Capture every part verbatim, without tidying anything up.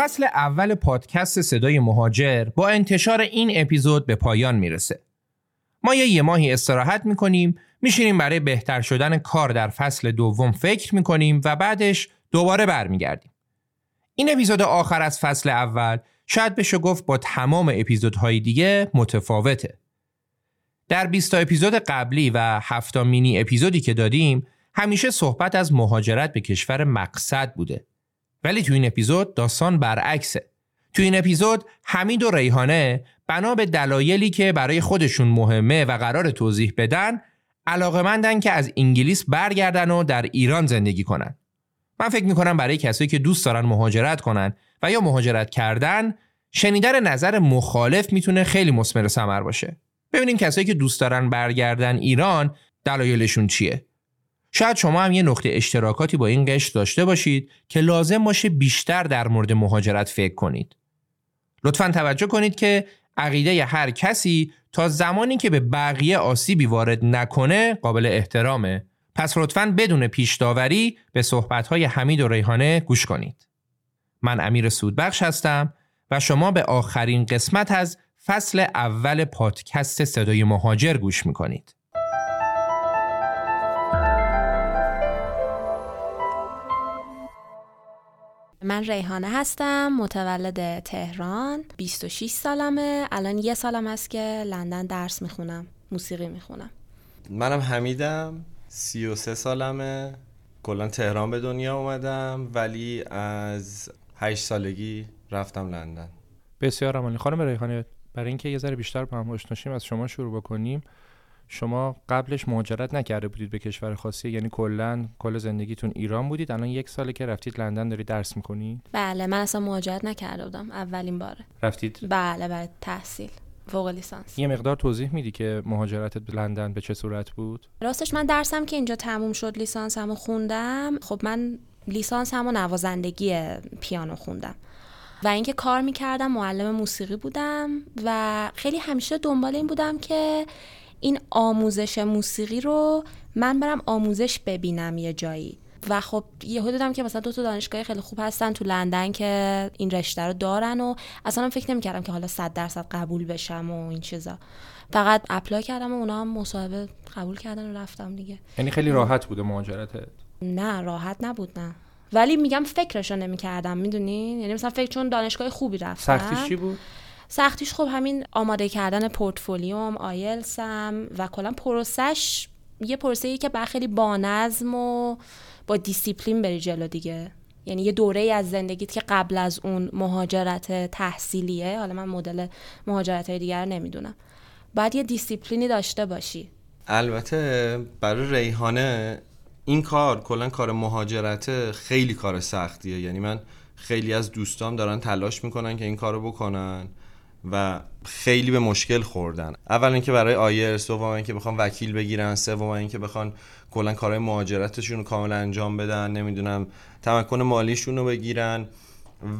فصل اول پادکست صدای مهاجر با انتشار این اپیزود به پایان میرسه. ما یه, یه ماهی استراحت میکنیم، میشینیم برای بهتر شدن کار در فصل دوم فکر میکنیم و بعدش دوباره برمیگردیم. این اپیزود آخر از فصل اول شاید بشه گفت با تمام اپیزودهای دیگه متفاوته. در بیست تا اپیزود قبلی و هفت تا مینی اپیزودی که دادیم همیشه صحبت از مهاجرت به کشور مقصد بوده. ولی تو این اپیزود داستان برعکسه. تو این اپیزود حمید و ریحانه بنا به دلایلی که برای خودشون مهمه و قرار توضیح بدن علاقه‌مندن که از انگلیس برگردن و در ایران زندگی کنن. من فکر می‌کنم برای کسایی که دوست دارن مهاجرت کنن و یا مهاجرت کردن، شنیدن نظر مخالف میتونه خیلی مثمر ثمر باشه. ببینیم کسایی که دوست دارن برگردن ایران دلایلشون چیه. شاید شما هم یه نقطه اشتراکاتی با این قشر داشته باشید که لازم باشه بیشتر در مورد مهاجرت فکر کنید. لطفاً توجه کنید که عقیده هر کسی تا زمانی که به بقیه آسیبی وارد نکنه قابل احترامه. پس لطفاً بدون پیش داوری به صحبت‌های حمید و ریحانه گوش کنید. من امیر سودبخش هستم و شما به آخرین قسمت از فصل اول پادکست صدای مهاجر گوش می‌کنید. من ریحانه هستم، متولد تهران، بیست و شش سالمه، الان یه سالم است که لندن درس میخونم، موسیقی میخونم. منم حمیدم، سی و سه سالمه، کلا تهران به دنیا اومدم ولی از هشت سالگی رفتم لندن. بسیار عالی. خانم ریحانه، برای اینکه یه ذره بیشتر با هم آشنا شیم از شما شروع بکنیم، شما قبلش مهاجرت نکرده بودید به کشور خاصی، یعنی کلا کل زندگیتون ایران بودید، الان یک ساله که رفتید لندن دارید درس میکنید؟ بله، من اصلا مهاجرت نکرده بودم، اولین باره رفتید؟ بله، برای تحصیل فوق لیسانس. یه مقدار توضیح میدی که مهاجرتت به لندن به چه صورت بود؟ راستش من درسم که اینجا تموم شد، لیسانسمو خوندم. خب من لیسانسمو نوازندگی پیانو خوندم و اینکه کار میکردم، معلم موسیقی بودم و خیلی همیشه دنبال این بودم که این آموزش موسیقی رو من برم آموزش ببینم یه جایی و خب یهو دیدم که مثلا دو تا دانشگاه خیلی خوب هستن تو لندن که این رشته رو دارن و اصلا من فکر نمی‌کردم که حالا صد درصد قبول بشم و این چیزا، فقط اپلای کردم و اونا هم مصاحبه قبول کردن و رفتم دیگه. یعنی خیلی راحت بوده مهاجرتت؟ نه راحت نبود، نه، ولی میگم فکرشو نمی‌کردم، میدونین، یعنی مثلا فکر چون دانشگاه خوبی رفتم. سختیش چی بود؟ سختیش خب همین آماده کردن پورتفولیوم، آیلتسم و کلا پروسش یه پروسه‌ای که با خیلی با نظم و با دیسیپلین بری جلو دیگه. یعنی یه دوره‌ای از زندگیت که قبل از اون مهاجرت تحصیلیه، حالا من مدل مهاجرت‌های دیگر نمیدونم، باید یه دیسیپلینی داشته باشی. البته برای ریحانه این کار کلا کار مهاجرت خیلی کار سختیه، یعنی من خیلی از دوستام دارن تلاش میکنن که این کارو بکنن و خیلی به مشکل خوردن. اولا اینکه برای آیرس، دوما اینکه بخوان وکیل بگیرن، سوما اینکه بخوان کلا کارهای مهاجرتشون رو کامل انجام بدن، نمیدونم تمکن مالیشون رو بگیرن.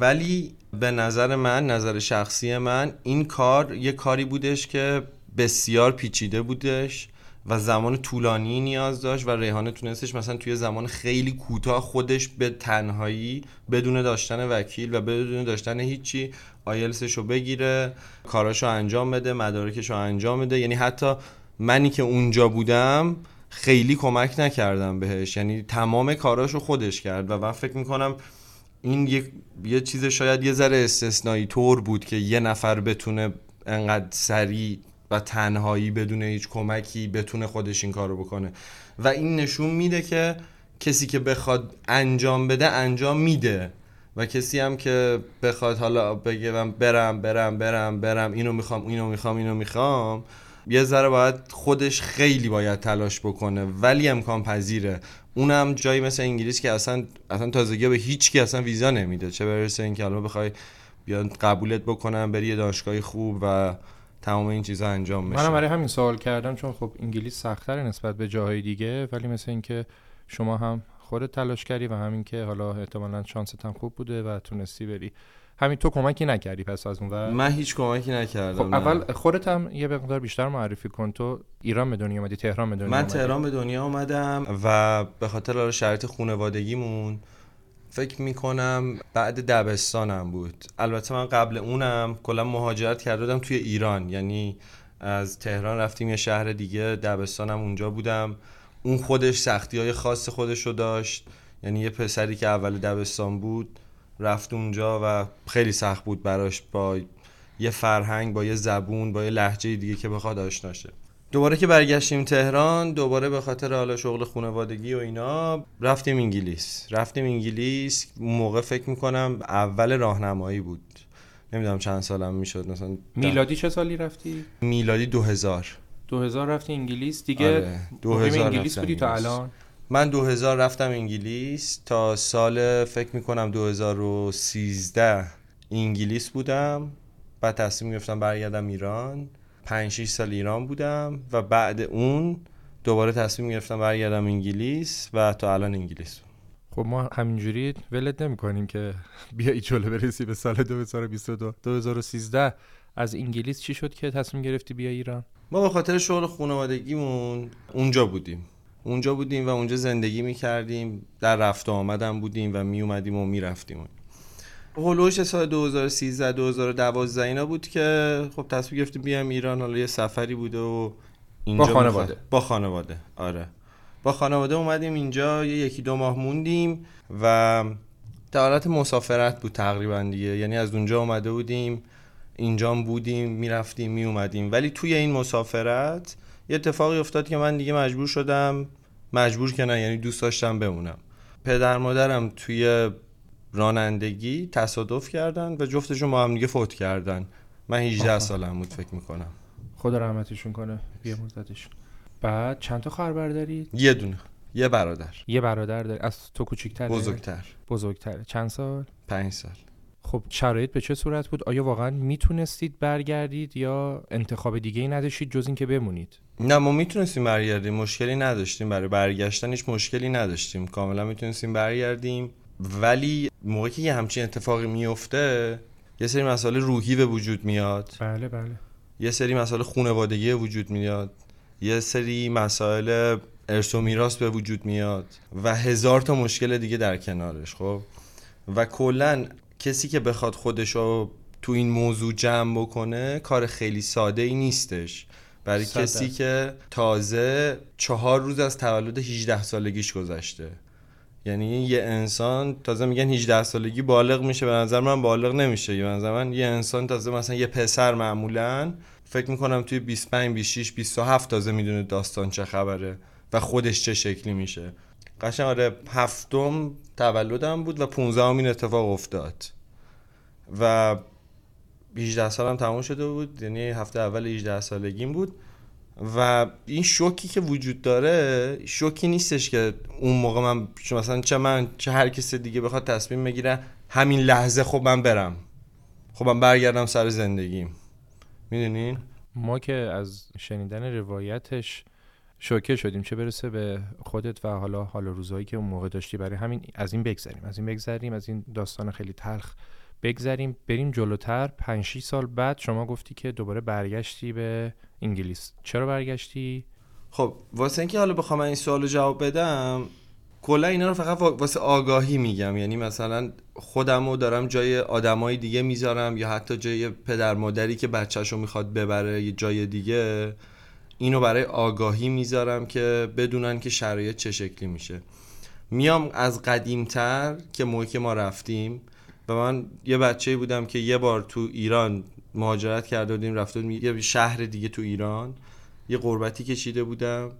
ولی به نظر من، نظر شخصی من، این کار یه کاری بودش که بسیار پیچیده بودش و زمان طولانی نیاز داشت و ریحانه تونستش مثلا توی زمان خیلی کوتاه خودش به تنهایی بدون داشتن وکیل و بدون داشتن هیچی آیلتسشو بگیره، کاراشو انجام بده، مدارکشو انجام بده. یعنی حتی منی که اونجا بودم خیلی کمک نکردم بهش، یعنی تمام کاراشو خودش کرد و من فکر میکنم این یه, یه چیز شاید یه ذره استثنایی طور بود که یه نفر بتونه انقدر سریع و تنهایی بدون هیچ کمکی بتونه خودش این کارو بکنه و این نشون میده که کسی که بخواد انجام بده انجام میده و کسی هم که بخواد حالا بگه من برم برم برم برم اینو میخوام اینو میخوام اینو میخوام یه ذره باید خودش خیلی باید تلاش بکنه ولی امکان پذیره. اونم جایی مثل انگلیس که اصلا اصلا تازگی به هیچ کی اصلا ویزا نمیده، چه برسه اینکه حالا بخوای بیان قبولت بکنن بری دانشگاه خوب و تمام این چیزا انجام میشه. منم برای همین سوال کردم چون خب انگلیس سخت‌تر نسبت به جاهای دیگه، ولی مثل اینکه شما هم خودت تلاش کردی و همین که حالا احتمالاً شانست هم خوب بوده و تونستی بری. همین تو کمکی نکردی پس از اون و من هیچ کمکی نکردم. خب اول خودت هم یه مقدار بیشتر معرفی کن، تو ایران به دنیا اومدی، تهران به دنیا اومدی؟ من تهران به دنیا اومدم و به خاطر شرایط خانوادگیمون فکر میکنم بعد دبستانم بود. البته من قبل اونم کلا مهاجرت کرده بودم توی ایران، یعنی از تهران رفتیم یه شهر دیگه، دبستانم اونجا بودم. اون خودش سختی‌های خاص خودش رو داشت، یعنی یه پسری که اول دبستان بود رفت اونجا و خیلی سخت بود براش با یه فرهنگ، با یه زبون، با یه لهجه دیگه که بخواد آشنا شه. دوباره که برگشتیم تهران، دوباره به خاطر حالا شغل خانوادگی و اینا رفتیم انگلیس. رفتیم انگلیس موقع فکر میکنم اول راهنمایی بود، نمیدونم چند سالم میشد، مثلا میلادی چه سالی رفتی؟ میلادی دو هزار. دو هزار رفتی انگلیس دیگه؟ آره، دو هزار انگلیس بودی تا الان؟ من دو هزار رفتم انگلیس تا سال فکر میکنم دو هزار و سیزده انگلیس بودم. بعد تصمیم گرفتم برگردم ایران، پنج شش سال ایران بودم و بعد اون دوباره تصمیم گرفتم برگردم انگلیس و تا الان انگلیس. خب ما همینجوری ولت نمی‌کنیم که بیای جلو برسی به سال دو هزار و بیست و دو. دو هزار و سیزده از انگلیس چی شد که تصمیم گرفتی بیای ایران؟ ما به خاطر شغل خانوادگیمون اونجا بودیم. اونجا بودیم و اونجا زندگی می‌کردیم، در رفت و آمدم بودیم و میومدیم و می‌رفتیم. هولوش سال دو هزار و سیزده دو هزار و دوازده اینا بود که خب تصمیم گرفتیم بیام ایران. حالا یه سفری بوده و اینجا با خانواده مخ... با خانواده آره با خانواده اومدیم اینجا، یه یکی دو ماه موندیم و در حالت مسافرت بود تقریبا دیگه، یعنی از اونجا اومده بودیم اینجا بودیم، میرفتیم میومدیم. ولی توی این مسافرت یه اتفاقی افتاد که من دیگه مجبور شدم، مجبور که نه یعنی دوست داشتم بمونم. پدر مادرم توی رانندگی تصادف کردن و جفتشون با هم دیگه فوت کردن. من هجده سالم بود فکر میکنم، خدا رحمتشون کنه، بیامرزدشون. بعد چند تا خواهر برادر دارید؟ یه دونه، یه برادر. یه برادر داری؟ از تو کوچیک‌تره؟ بزرگتر. بزرگتره. چند سال؟ پنج سال. خب شرایط به چه صورت بود؟ آیا واقعا میتونستید برگردید یا انتخاب دیگه ای نداشتید جز این که بمونید؟ نه ما میتونستیم برگردیم، مشکلی نداشتیم، برای برگشتن هیچ مشکلی نداشتیم، کاملا میتونستیم برگردیم. ولی موقعی که یه همچین اتفاقی میفته یه سری مسائل روحی به وجود میاد. بله بله. یه سری مسائل خانوادگی وجود میاد، یه سری مسائل ارث و میراث به وجود میاد و هزار تا مشکل دیگه در کنارش. خب و کلا کسی که بخواد خودشو تو این موضوع جمع بکنه کار خیلی ساده ای نیستش، برای صدر. کسی که تازه چهار روز از تولد هجده سالگیش گذشته، یعنی یه انسان تازه میگن هجده سالگی بالغ میشه، به نظر من بالغ نمیشه. به نظر من یه انسان تازه، مثلا یه پسر معمولا فکر میکنم توی بیست و پنج بیست و شش بیست و هفت تازه میدونه داستان چه خبره و خودش چه شکلی میشه. قشنگ آره هفتم تولدم بود و پانزدهم این اتفاق افتاد و هجده سالم تموم شده بود، یعنی هفته اول هجده سالگیم بود. و این شوکی که وجود داره شوکی نیستش که اون موقع من مثلا چه من چه هر کس دیگه بخواد تصمیم بگیره همین لحظه خب من برم، خب من برگردم سر زندگیم. میدونین ما که از شنیدن روایتش شوکه شدیم، چه برسه به خودت و حالا حال روزایی که اون موقع داشتی. برای همین از این بگذریم، از این بگذریم، از این داستان خیلی تلخ بگذریم، بریم جلوتر. پنج شش سال بعد شما گفتی که دوباره برگشتی به انگلیس. چرا برگشتی؟ خب واسه اینکه حالا بخوام این سوالو جواب بدم، کلا اینا رو فقط واسه آگاهی میگم، یعنی مثلا خودمو دارم جای آدمای دیگه میذارم یا حتی جای پدر مادری که بچه‌شو میخواد ببره یه جای دیگه، اینو برای آگاهی میذارم که بدونن که شرایط چه شکلی میشه. میام از قدیم‌تر که موقعی که ما رفتیم و من یه بچه‌ای بودم که یه بار تو ایران مهاجرت کرده بودیم، رفته بودیم یه شهر دیگه تو ایران، یه قربتی کشیده بودم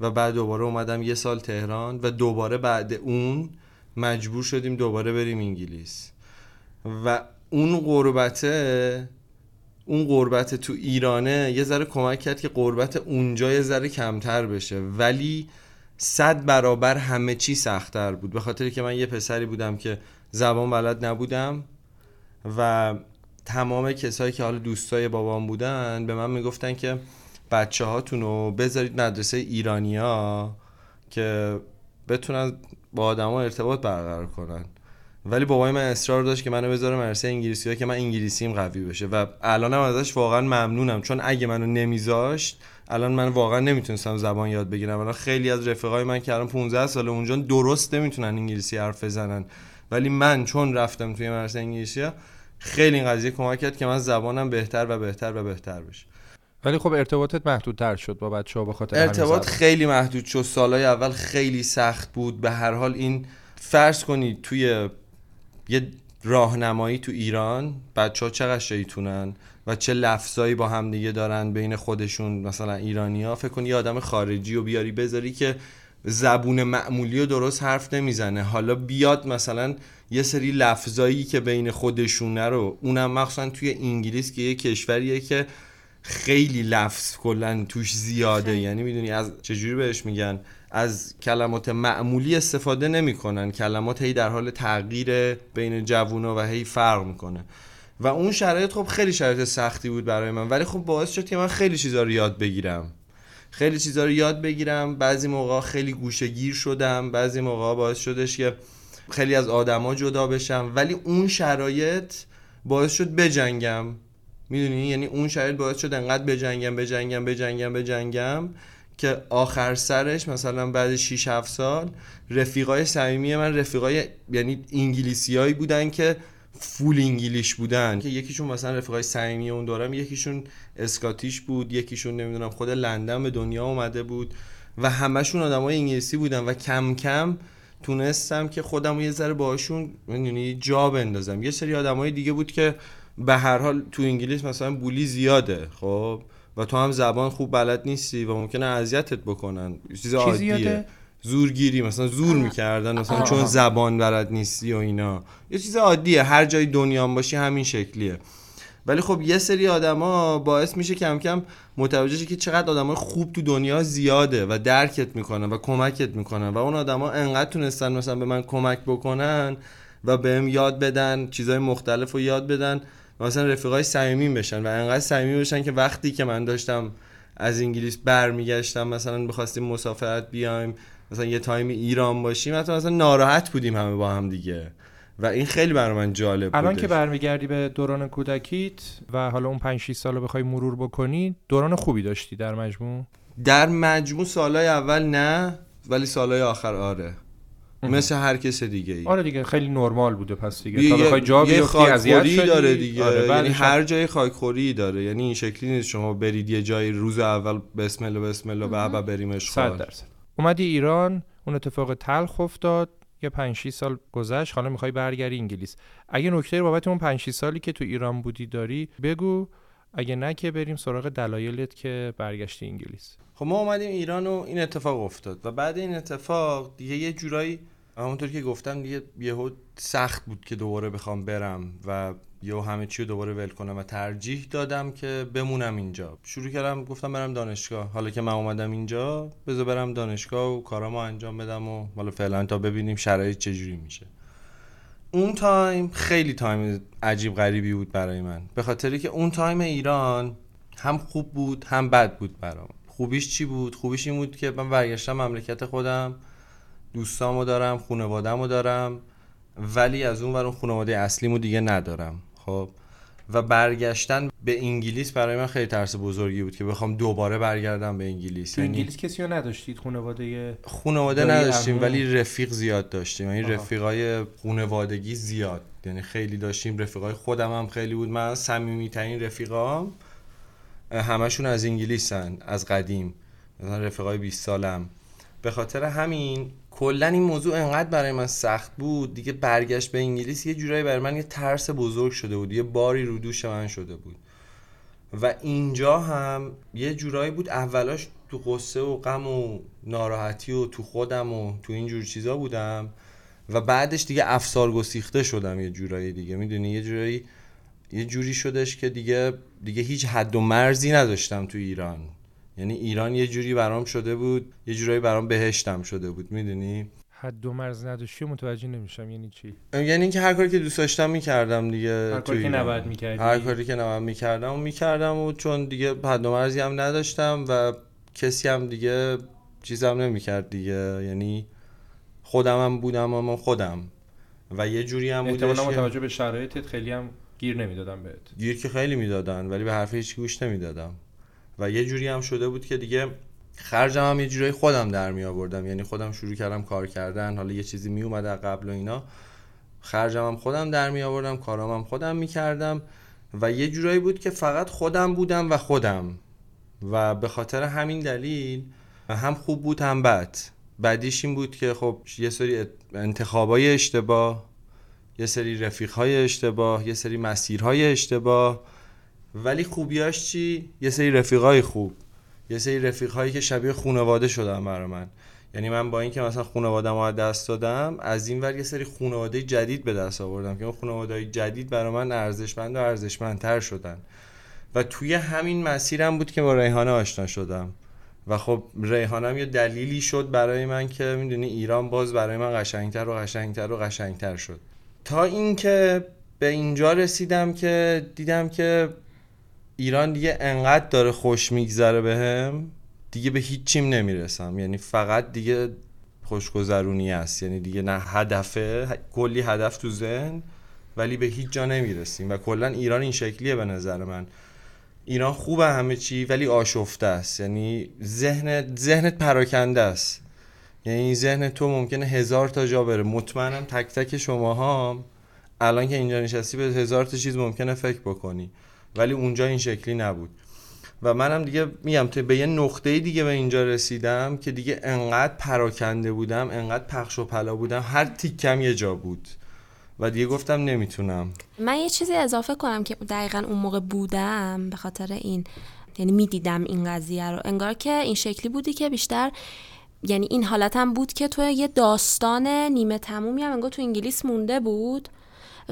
و بعد دوباره اومدم یه سال تهران و دوباره بعد اون مجبور شدیم دوباره بریم انگلیس. و اون قربته اون قربت تو ایرانه یه ذره کمک کرد که قربت اونجا یه ذره کمتر بشه، ولی صد برابر همه چی سخت‌تر بود، به خاطر که من یه پسری بودم که زبان بلد نبودم و تمام کسایی که حالا دوستای بابام بودن به من میگفتن که بچه هاتونو بذارید مدرسه ایرانیا که بتونن با آدم ها ارتباط برقرار کنن، ولی بابای من اصرار داشت که منو بذاره مدرسه انگلیسی ها که من انگلیسیم قوی بشه و الانم ازش واقعا ممنونم، چون اگه منو نمیذاشت الان من واقعا نمیتونستم زبان یاد بگیرم. الان خیلی از رفقای من که الان پانزده ساله اونجا درست نمیتونن انگلیسی حرف بزنن ولی من چون رفتم توی مدرسه انگلیسی خیلی این قضیه کمک کرد که من زبانم بهتر و بهتر و بهتر بشه. ولی خب ارتباطت محدودتر شد با بچه‌ها به خاطر ارتباط زبان. خیلی محدود شد. سالهای اول خیلی سخت بود. به هر حال این فرض کنید توی یه راهنمایی تو ایران بچه‌ها چقدر شیطونن و چه لفظایی با هم دیگه دارن بین خودشون. مثلا ایرانی‌ها فکر کن یه آدم خارجی رو بیاری بذاری که زبون معمولی رو درست حرف نمیزنه، حالا بیاد مثلا یه سری لفظایی که بین خودشونه رو، اونم مخصوصا توی انگلیس که یه کشوریه که خیلی لفظ کلن توش زیاده، یعنی میدونی از چجوری بهش میگن، از کلمات معمولی استفاده نمیکنن، کلمات هی در حال تغییر بین جوونا و هی فرق میکنه و اون شرایط خب خیلی شرایط سختی بود برای من، ولی خب باعث شد که من خیلی چیزا رو یاد بگیرم خیلی چیزا رو یاد بگیرم بعضی موقع خیلی گوشه‌گیر شدم، بعضی موقع باعث شدش که خیلی از آدما جدا بشم، ولی اون شرایط باعث شد بجنگم، میدونی، یعنی اون شرایط باعث شد انقدر بجنگم بجنگم بجنگم بجنگم که آخر سرش مثلا بعد شش هفت سال رفیقای صمیمی من رفیقای یعنی انگلیسیایی بودن که فول انگلیش بودن، که یکیشون مثلا رفیقای صمیمی اون دورم یکیشون اسکاتیش بود، یکیشون نمیدونم خود لندن به دنیا اومده بود و همشون آدمای انگلیسی بودن و کم کم تونستم که خودمو یه ذره باهاشون یعنی جا بندازم. یه سری آدمای دیگه بود که به هر حال تو انگلیس مثلا بولی زیاده خب و تو هم زبان خوب بلد نیستی و ممکنه اذیتت بکنن، چیز عادیه، زورگیری مثلا زور میکردن مثلا آه. چون زبان بلد نیستی و اینا، یه چیز عادیه، هر جای دنیا باشی همین شکلیه. ولی خب یه سری آدما باعث میشه کم کم متوجه شی که چقدر آدمای خوب تو دنیا زیاده و درکت میکنن و کمکت میکنن و اون آدما انقدر تونستن مثلا به من کمک بکنن و بهم یاد بدن چیزای مختلفو یاد بدن، مثلا رفیقای صمیمی بشن و انقدر صمیمی بشن که وقتی که من داشتم از انگلیس برمیگشتم مثلا بخواستیم مسافرت بیایم مثلا یه تایم ایران باشیم مثلا مثلا ناراحت بودیم همه با هم دیگه و این خیلی برای من جالب بود. الان بودش. که برمیگردی به دوران کودکیت و حالا اون پنج شش سال رو بخوای مرور بکنی، دوران خوبی داشتی در مجموع؟ در مجموع سالای اول نه، ولی سالای آخر آره. مثل هر کس دیگه ای. آره دیگه خیلی نرمال بوده پس دیگه. دیگه تا بخوای جا بیفتی اذیت شدی داره دیگه. آره یعنی هر جای خاکخوری داره. یعنی این شکلی نیست شما برید یه جای روز اول بسم الله بسم الله بابا بریمش خورد. صد درصد. اومدی ایران، اون اتفاق تلخ افتاد، یه پنج شش سال گذشت، حالا می‌خوای برگردی انگلیس. اگه نکته بابت اون پنج شش سالی که تو ایران بودی داری بگو، اگه نه که بریم سراغ دلایلت که برگشتی انگلیس. خب ما اومدیم ایران و این اتفاق افتاد و بعد این اتفاق دیگه یه جورایی همونطور که گفتم دیگه یهو سخت بود که دوباره بخوام برم و یهو همه چی رو دوباره ول کنم و ترجیح دادم که بمونم اینجا. شروع کردم گفتم برم دانشگاه، حالا که من اومدم اینجا بذار برم دانشگاه و کارامو انجام بدم و حالا فعلا تا ببینیم شرایط چجوری میشه. اون تایم خیلی تایم عجیب غریبی بود برای من، به خاطری که اون تایم ایران هم خوب بود هم بد بود برام. خوبیش چی بود؟ خوبیش این بود که من برگشتم مملکت خودم، دوستامو دارم، خانواده‌مو دارم، ولی از اون ور اون خانواده اصلیمو دیگه ندارم. خب و برگشتن به انگلیس برای من خیلی ترس بزرگی بود که بخوام دوباره برگردم به انگلیس. تو انگلیس کسی رو نداشتید؟ خانواده خانواده نداشتیم، ولی رفیق زیاد داشتیم، یعنی رفیقای خانوادگی زیاد، یعنی خیلی داشتیم. رفیقای خودم هم خیلی بود. من صمیمی‌ترین رفیقام همشون از انگلیسن از قدیم، مثلا رفیقای بیست سالم. به خاطر همین کلن این موضوع انقدر برای من سخت بود دیگه، برگشت به انگلیس یه جورایی برای من یه ترس بزرگ شده بود، یه باری رو دوش من شده بود و اینجا هم یه جورایی بود. اولاش تو قصه و غم و ناراحتی و تو خودم و تو اینجور چیزا بودم و بعدش دیگه افسارگسیخته شدم یه جورایی دیگه، میدونی، یه جورایی یه جوری شدش که دیگه دیگه هیچ حد و مرزی نداشتم تو ایران. یعنی ایران یه جوری برام شده بود، یه جورایی برام بهشتم شده بود، میدونی. حد و مرز نداشتی متوجه نمیشم یعنی چی؟ یعنی اینکه هر کاری که دوست داشتم میکردم دیگه، هر کاری که نباید میکردی هر کاری که نباید میکردم و میکردم و چون دیگه حد و مرزی هم نداشتم و کسی هم دیگه چیزم نمیکرد دیگه، یعنی خودم هم بودم اما خودم و یه جوری هم بودم. احتمالاً متوجه به شرایطت خیلی هم گیر نمیدادن بهت. گیر که خیلی میدادن ولی به حرف هیچ گوش نمیدادم و یه جوری هم شده بود که دیگه خرجم هم یه جوری خودم در می آوردم، یعنی خودم شروع کردم کار کردن، حالا یه چیزی می اومد از قبل و اینا، خرجم هم خودم در می آوردم، کارام هم خودم می کردم و یه جورایی بود که فقط خودم بودم و خودم، و به خاطر همین دلیل هم خوب بود هم بد. بعدیش این بود که خب یه سری انتخابای اشتباه، یه سری رفیقهای اشتباه، یه سری مسیرهای اشتباه، ولی خوبیاش چی؟ یه سری رفیقای خوب، یه سری رفیقهایی که شبیه خانواده شدن برای من. یعنی من با این که مثلا خانواده‌مو از دست دادم، از این ور یه سری خانواده جدید به دست آوردم که اون خانواده‌های جدید برای من ارزشمند و ارزشمندتر شدن. و توی همین مسیرم بود که با ریحانه آشنا شدم و خب ریحانه هم یه دلیلی شد برای من که میدونی ایران باز برای من قشنگتر و قشنگتر و قشنگتر شد، تا اینکه به اینجا رسیدم که دیدم که ایران دیگه انقدر داره خوش میگذره بهم، دیگه به هیچیم نمیرسم. یعنی فقط دیگه خوشگذرونی است، یعنی دیگه نه هدفه، کلی هدف تو ذهن ولی به هیچ جا نمیرسیم. و کلا ایران این شکلیه به نظر من. ایران خوبه همه چی ولی آشفته است، یعنی ذهن ذهنت پراکنده است، یعنی ذهن تو ممکنه هزار تا جا بره. مطمئنم تک تک شماها الان که اینجا نشستی به هزار تا چیز ممکنه فکر بکنی، ولی اونجا این شکلی نبود. و منم دیگه میگم تو به یه نقطه دیگه به اینجا رسیدم که دیگه انقدر پراکنده بودم، انقدر پخش و پلا بودم، هر تیکم یه جا بود و دیگه گفتم نمیتونم. من یه چیزی اضافه کنم که دقیقاً اون موقع بودم، به خاطر این یعنی میدیدم این قضیه رو، انگار که این شکلی بودی که بیشتر، یعنی این حالتم بود که تو یه داستان نیمه تمومی هم انگار تو انگلیس مونده بود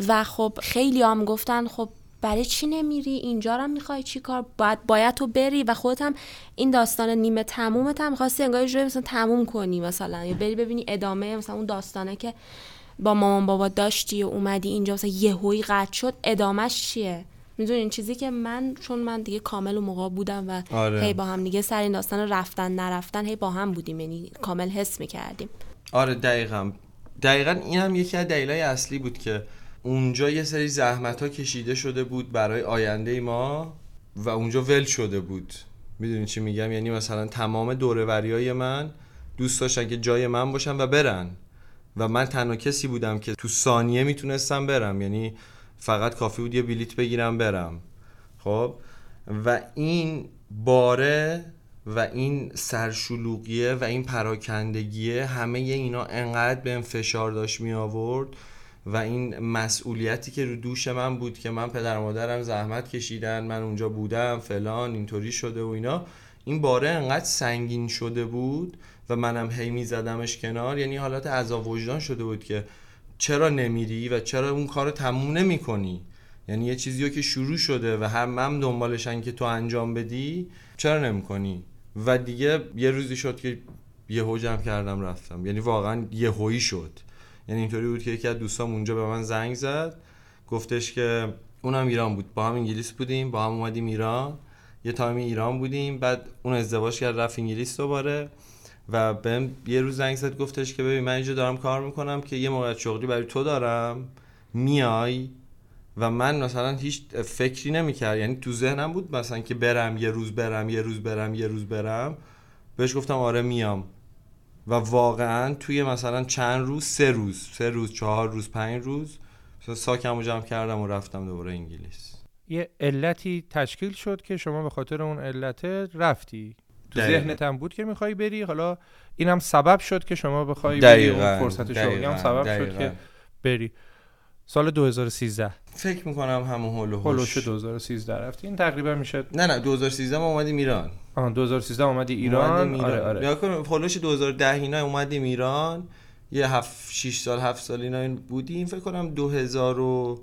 و خب خیلی هم گفتن خب برای چی نمیری اینجا، رو میخوای چی کار، باید باید تو بری و خودت هم این داستان نیمه تمومت هم خواستی انگار یه جوری مثلا تموم کنی، مثلا یا بری ببینی ادامه مثلا اون داستانه که با مامان بابا داشتی و اومدی اینجا مثلا یهویی قطع شد ادامش چیه. میدونی این چیزی که من، چون من دیگه کامل و موقع بودم و آره. هی با هم دیگه سر این داستان رفتن نرفتن هی با هم بودیم، یعنی کامل حس میکردیم. آره دقیقاً دقیقاً این هم یکی از دلایل اصلی بود که اونجا یه سری زحمت‌ها کشیده شده بود برای آینده ما و اونجا ول شده بود. میدونی چی میگم؟ یعنی مثلا تمام دوره‌وریای من دوست داشتن که جای من باشن و برن و من تنها کسی بودم که تو ثانیه میتونستم برم، یعنی فقط کافی بود یه بلیت بگیرم برم. خب و این باره و این سرشلوغیه و این پراکندگیه، همه اینا انقدر بهم فشار داشت می آورد و این مسئولیتی که رو دوش من بود که من پدر مادرم زحمت کشیدن، من اونجا بودم، فلان اینطوری شده و اینا، این باره انقدر سنگین شده بود و منم هی میزدمش کنار. یعنی حالت عذاب وجدان شده بود که چرا نمیری و چرا اون کارو تموم نمی کنی، یعنی یه چیزیو که شروع شده و همم دنبالشن که تو انجام بدی چرا نمی کنی. و دیگه یه روزی شد که یهو جمع کردم رفتم، یعنی واقعا یهویی شد. یعنی اینطوری بود که یکی از دوستام اونجا به من زنگ زد، گفتش که اونم ایران بود، با هم انگلیس بودیم، با هم اومدیم ایران، یه تایمی ایران بودیم، بعد اون ازدواج کرد رفت انگلیس دوباره و بهم یه روز زنگ زد گفتش که ببین من اینجا دارم کار میکنم که یه موقع شغلی برای تو دارم، میای؟ و من مثلا هیچ فکری نمیکرد، یعنی تو ذهنم بود مثلا که برم یه روز برم یه روز برم یه روز برم. بهش گفتم آره میام و واقعا توی مثلا چند روز، سه روز سه روز چهار روز پنج روز ساکمو جمع کردم و رفتم دوباره انگلیس. یه علتی تشکیل شد که شما به خاطر اون علت رفتی، تو ذهنت هم بود که میخوای بری، حالا این هم سبب شد که شما بخوای بری، اون فرصت شغلی هم سبب دقیقاً. شد که بری. سال دو هزار و سیزده فکر میکنم همون هلوهوش هلوهوش دو هزار و سیزده رفتی. این تقریبا میشه نه نه دو هزار و سیزده ما اومدیم ایران. آه دو هزار و سیزده اومدی ایران. ایران آره آره یا هلوهوش دو هزار و ده اینا اومدیم ایران، یه هفت شش سال هفت سال اینا بودیم. فکر کنم دو هزار و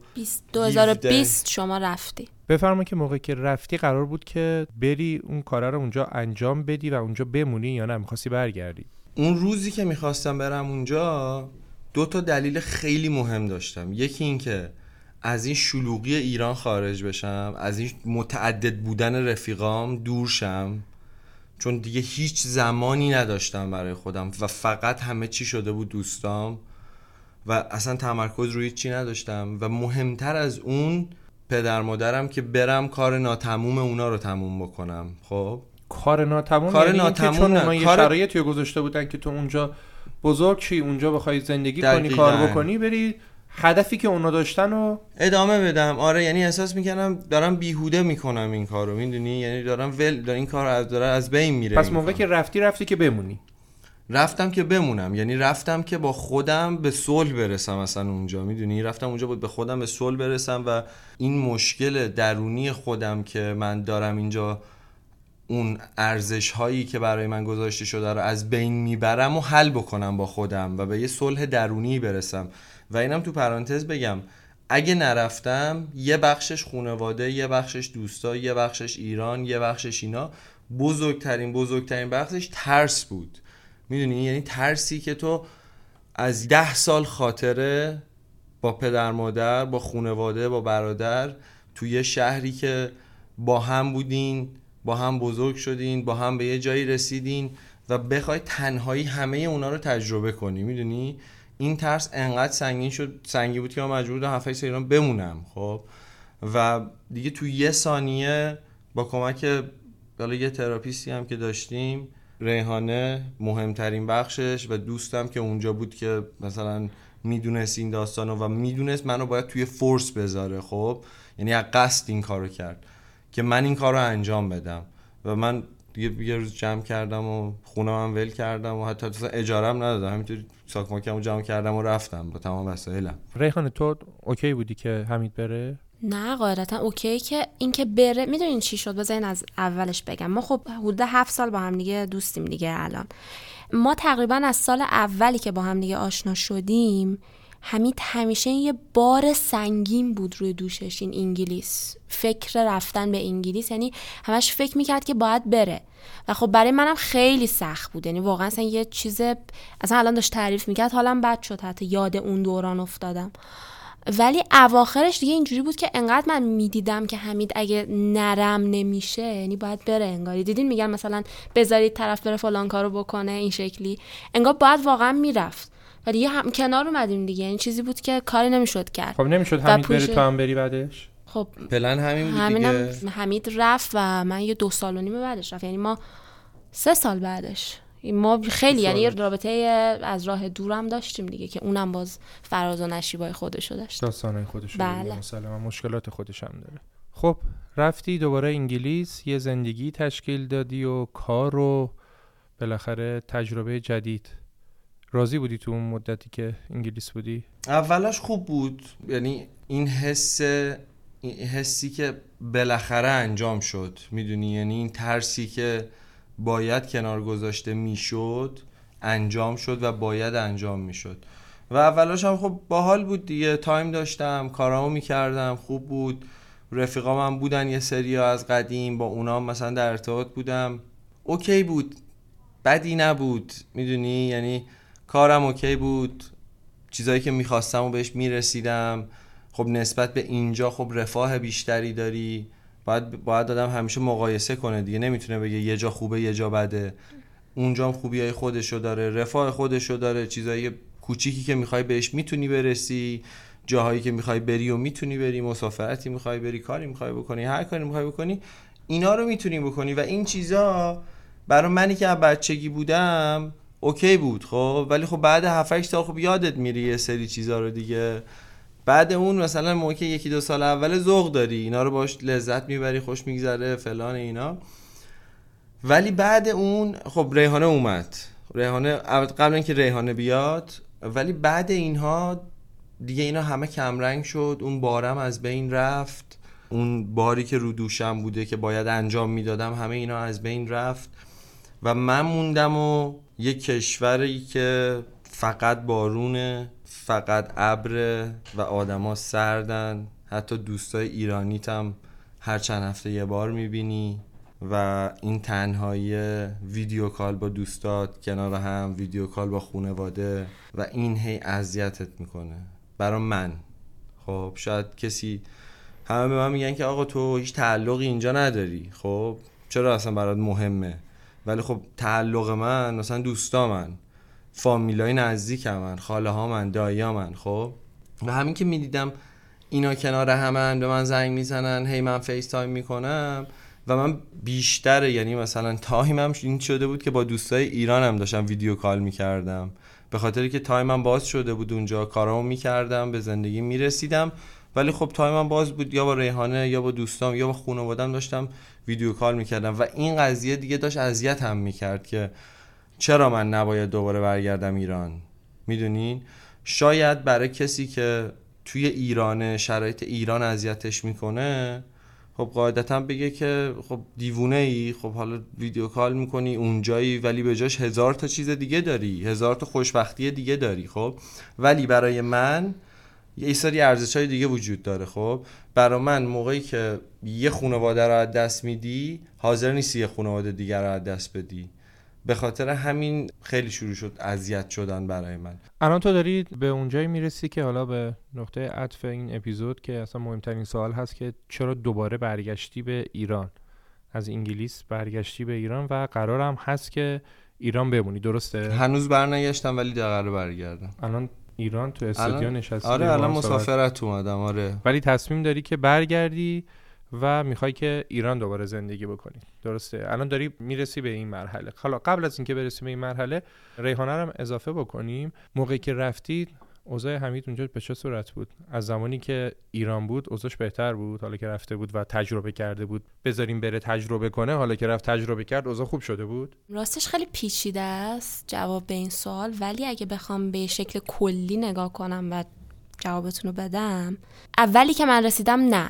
بیست شما رفتی. بفرمایید که موقعی که رفتی قرار بود که بری اون کارا رو اونجا انجام بدی و اونجا بمونی یا نه می‌خواستی برگردی؟ اون روزی که می‌خواستم برم اونجا دو تا دلیل خیلی مهم داشتم. یکی این که از این شلوغی ایران خارج بشم، از این متعدد بودن رفیقام دور شم، چون دیگه هیچ زمانی نداشتم برای خودم و فقط همه چی شده بود دوستام و اصلا تمرکز روی چی نداشتم. و مهمتر از اون پدر مادرم که برم کار ناتموم اونا رو تموم بکنم. خب کار ناتموم کار یعنی ناتموم چون اونا یه کار... شرایطی گذاشته بودن که تو اونجا بزرگ چی، اونجا بخوای زندگی دقیقاً. کنی کار بکنی بری هدفی که اونا داشتن رو ادامه بدم. آره یعنی احساس میکنم دارم بیهوده میکنم این کارو، میدونی، یعنی دارم ول دارم این کار از داره از بین میره. پس موقعی که رفتی رفتی که بمونی؟ رفتم که بمونم، یعنی رفتم که با خودم به صلح برسم. اصلا اونجا میدونی رفتم اونجا بود به خودم به صلح برسم و این مشکل درونی خودم که من دارم اینجا اون ارزش هایی که برای من گذاشته شده رو از بین میبرم و حل بکنم با خودم و به یه صلح درونی برسم. و اینم تو پرانتز بگم اگه نرفتم یه بخشش خانواده، یه بخشش دوستا، یه بخشش ایران، یه بخشش اینا، بزرگترین بزرگترین بخشش ترس بود، میدونی، یعنی ترسی که تو از ده سال خاطره با پدر مادر، با خانواده، با برادر تو یه شهری که با هم بودین، با هم بزرگ شدین، با هم به یه جایی رسیدین و بخوای تنهایی همه اونا رو تجربه کنی، میدونی این ترس انقدر سنگین شد، سنگین بود که من مجبور بودم هفت سال ایران بمونم. خب و دیگه تو یه ثانیه با کمک حالا یه تراپیستی هم که داشتیم، ریحانه مهمترین بخشش و دوستم که اونجا بود که مثلا میدونست این داستانو و میدونست منو باید توی فورس بذاره، خب یعنی از قصد این کارو کرد که من این کارو انجام بدم و من دیگه یه روز جمع کردم و خونمم ول کردم و حتی اجارم ندادم، همینطوری ساکماکمو جمع کردم و رفتم با تمام وسایلم. ریحانه تو اوکی بودی که حمید بره؟ نه قاعدتا اوکی که این که بره. میدونین چی شد؟ بذارین از اولش بگم. ما خب حدود هفت سال با هم دیگه دوستیم دیگه الان. ما تقریبا از سال اولی که با هم دیگه آشنا شدیم، حمید همیشه یه بار سنگین بود روی دوشش، این انگلیس، فکر رفتن به انگلیس، یعنی همش فکر میکرد که باید بره و خب برای منم خیلی سخت بود، یعنی واقعا اصلا یه چیز اصلا الان داشت تعریف میکرد حالم بد شد، حتی یاد اون دوران افتادم. ولی اواخرش دیگه اینجوری بود که انقدر من میدیدم که حمید اگه نرم نمیشه یعنی باید بره، انگاری دیدین میگن مثلا بذارید طرف بره فلان کارو بکنه، این شکلی انگار باید واقعا میرفت و دیگه هم کنار اومدیم دیگه، یعنی چیزی بود که کاری نمیشد کرد. خب نمیشد حمید بره تو هم بری بعدش؟ خب پلن همین بود دیگه. حمید رفت و من یه دو سال و نیم بعدش رفت، یعنی ما سه سال بعدش، ما خیلی یعنی رابطه از راه دورم داشتیم دیگه که اونم باز فراز و نشیبای خودشو داشت، داستانای خودشو داره، مثلا مشکلات خودش هم داره. خب رفتی دوباره انگلیس، یه زندگی تشکیل دادی و کار و بالاخره تجربه جدید. راضی بودی تو اون مدتی که انگلیس بودی؟ اولش خوب بود، یعنی این حس این حسی که بالاخره انجام شد، میدونی، یعنی این ترسی که باید کنار گذاشته میشد انجام شد و باید انجام میشد و اولاش هم خب باحال بود دیگه، تایم داشتم، کارامو میکردم، خوب بود، رفیقام هم بودن یه سری از قدیم، با اونا هم مثلا در ارتباط بودم، اوکی بود، بدی نبود، میدونی، یعنی کارم اوکی بود، چیزایی که میخواستم و بهش میرسیدم. خب نسبت به اینجا خب رفاه بیشتری داری، باید باید آدم همیشه مقایسه کنه دیگه، نمیتونه بگه یه جا خوبه یه جا بده، اونجا هم خوبیای خودشو داره، رفاه خودشو داره، چیزایی کوچیکی که میخوای بهش میتونی برسی، جاهایی که میخوای بری و میتونی بری، مسافرتی میخوای بری، کاری میخوای بکنی، هر کاری میخوای بکنی اینا رو میتونی بکنی و این چیزا برای منی که از بچگی بودم اوکی بود. خب ولی خب بعد هفت هشت سال خب یادت میره یه سری چیزا رو دیگه، بعد اون مثلا موقع یکی دو سال اول ذوق داری اینا رو باش لذت میبری، خوش میگذره فلان اینا، ولی بعد اون خب ریحانه اومد، ریحانه قبل اینکه ریحانه بیاد، ولی بعد اینها دیگه اینا همه کمرنگ شد، اون بارم از بین رفت، اون باری که رو دوشم بوده که باید انجام میدادم همه اینا از بین رفت و من موندم و یه کشوری که فقط بارونه، فقط ابره و آدما سردن، حتی دوستای ایرانیت هم هر چند هفته یه بار میبینی و این تنهایی، ویدیو کال با دوستات کنار هم، ویدیو کال با خانواده و این هی اذیتت میکنه برای من. خب شاید کسی، همه به من میگن که آقا تو هیچ تعلقی اینجا نداری، خب چرا اصلا برات مهمه؟ ولی خب تعلق من مثلا دوستا من، فامیلای نزدیک من، خاله ها من، دایی ها من، خب و همین که میدیدم اینا کنار همن، به من زنگ میزنن، هی من فیس تایم میکنم و من بیشتر، یعنی مثلا تایمم این شده بود که با دوستای ایرانم داشتم ویدیو کال میکردم، به خاطر که تایمم باز شده بود اونجا، کارامو میکردم، به زندگی میرسیدم، ولی خب تایمم باز بود، یا با ریحانه یا با دوستام یا با خانواده‌ام داشتم ویدیو کال میکردم و این قضیه دیگه داشت اذیت هم میکرد که چرا من نباید دوباره برگردم ایران. میدونین شاید برای کسی که توی ایران شرایط ایران اذیتش میکنه، خب قاعدتا بگه که خب دیوونه ای، خب حالا ویدیو کال میکنی اونجایی ولی به جاش هزار تا چیز دیگه داری، هزار تا خوشبختی دیگه داری. خب ولی برای من یه سری ارزش‌های دیگه وجود داره. خب برای من موقعی که یه خانواده رو از دست میدی، حاضر نیستی یه خانواده دیگر رو از دست بدی. به خاطر همین خیلی شروع شد اذیت شدن برای من. الان تو داری به اونجایی میرسی که حالا به نقطه عطف این اپیزود که اصلا مهمترین سوال هست که چرا دوباره برگشتی به ایران؟ از انگلیس برگشتی به ایران و قرارم هست که ایران بمونی، درسته؟ هنوز برنگشتم ولی قراره برگردم. الان ایران تو استودیو نشستی؟ آره الان مسافرت اومدم. آره ولی تصمیم داری که برگردی و میخوای که ایران دوباره زندگی بکنی، درسته؟ الان داری میرسی به این مرحله. حالا قبل از اینکه برسی به این مرحله، ریحانه هم اضافه بکنیم. موقعی که رفتی اوضاع حمید اونجا به چه صورت بود؟ از زمانی که ایران بود اوضاعش بهتر بود حالا که رفته بود و تجربه کرده بود؟ بذاریم بره تجربه کنه. حالا که رفت تجربه کرد اوضاع خوب شده بود؟ راستش خیلی پیچیده است جواب به این سوال، ولی اگه بخوام به شکل کلی نگاه کنم و جوابتون رو بدم، اولی که من رسیدم نه،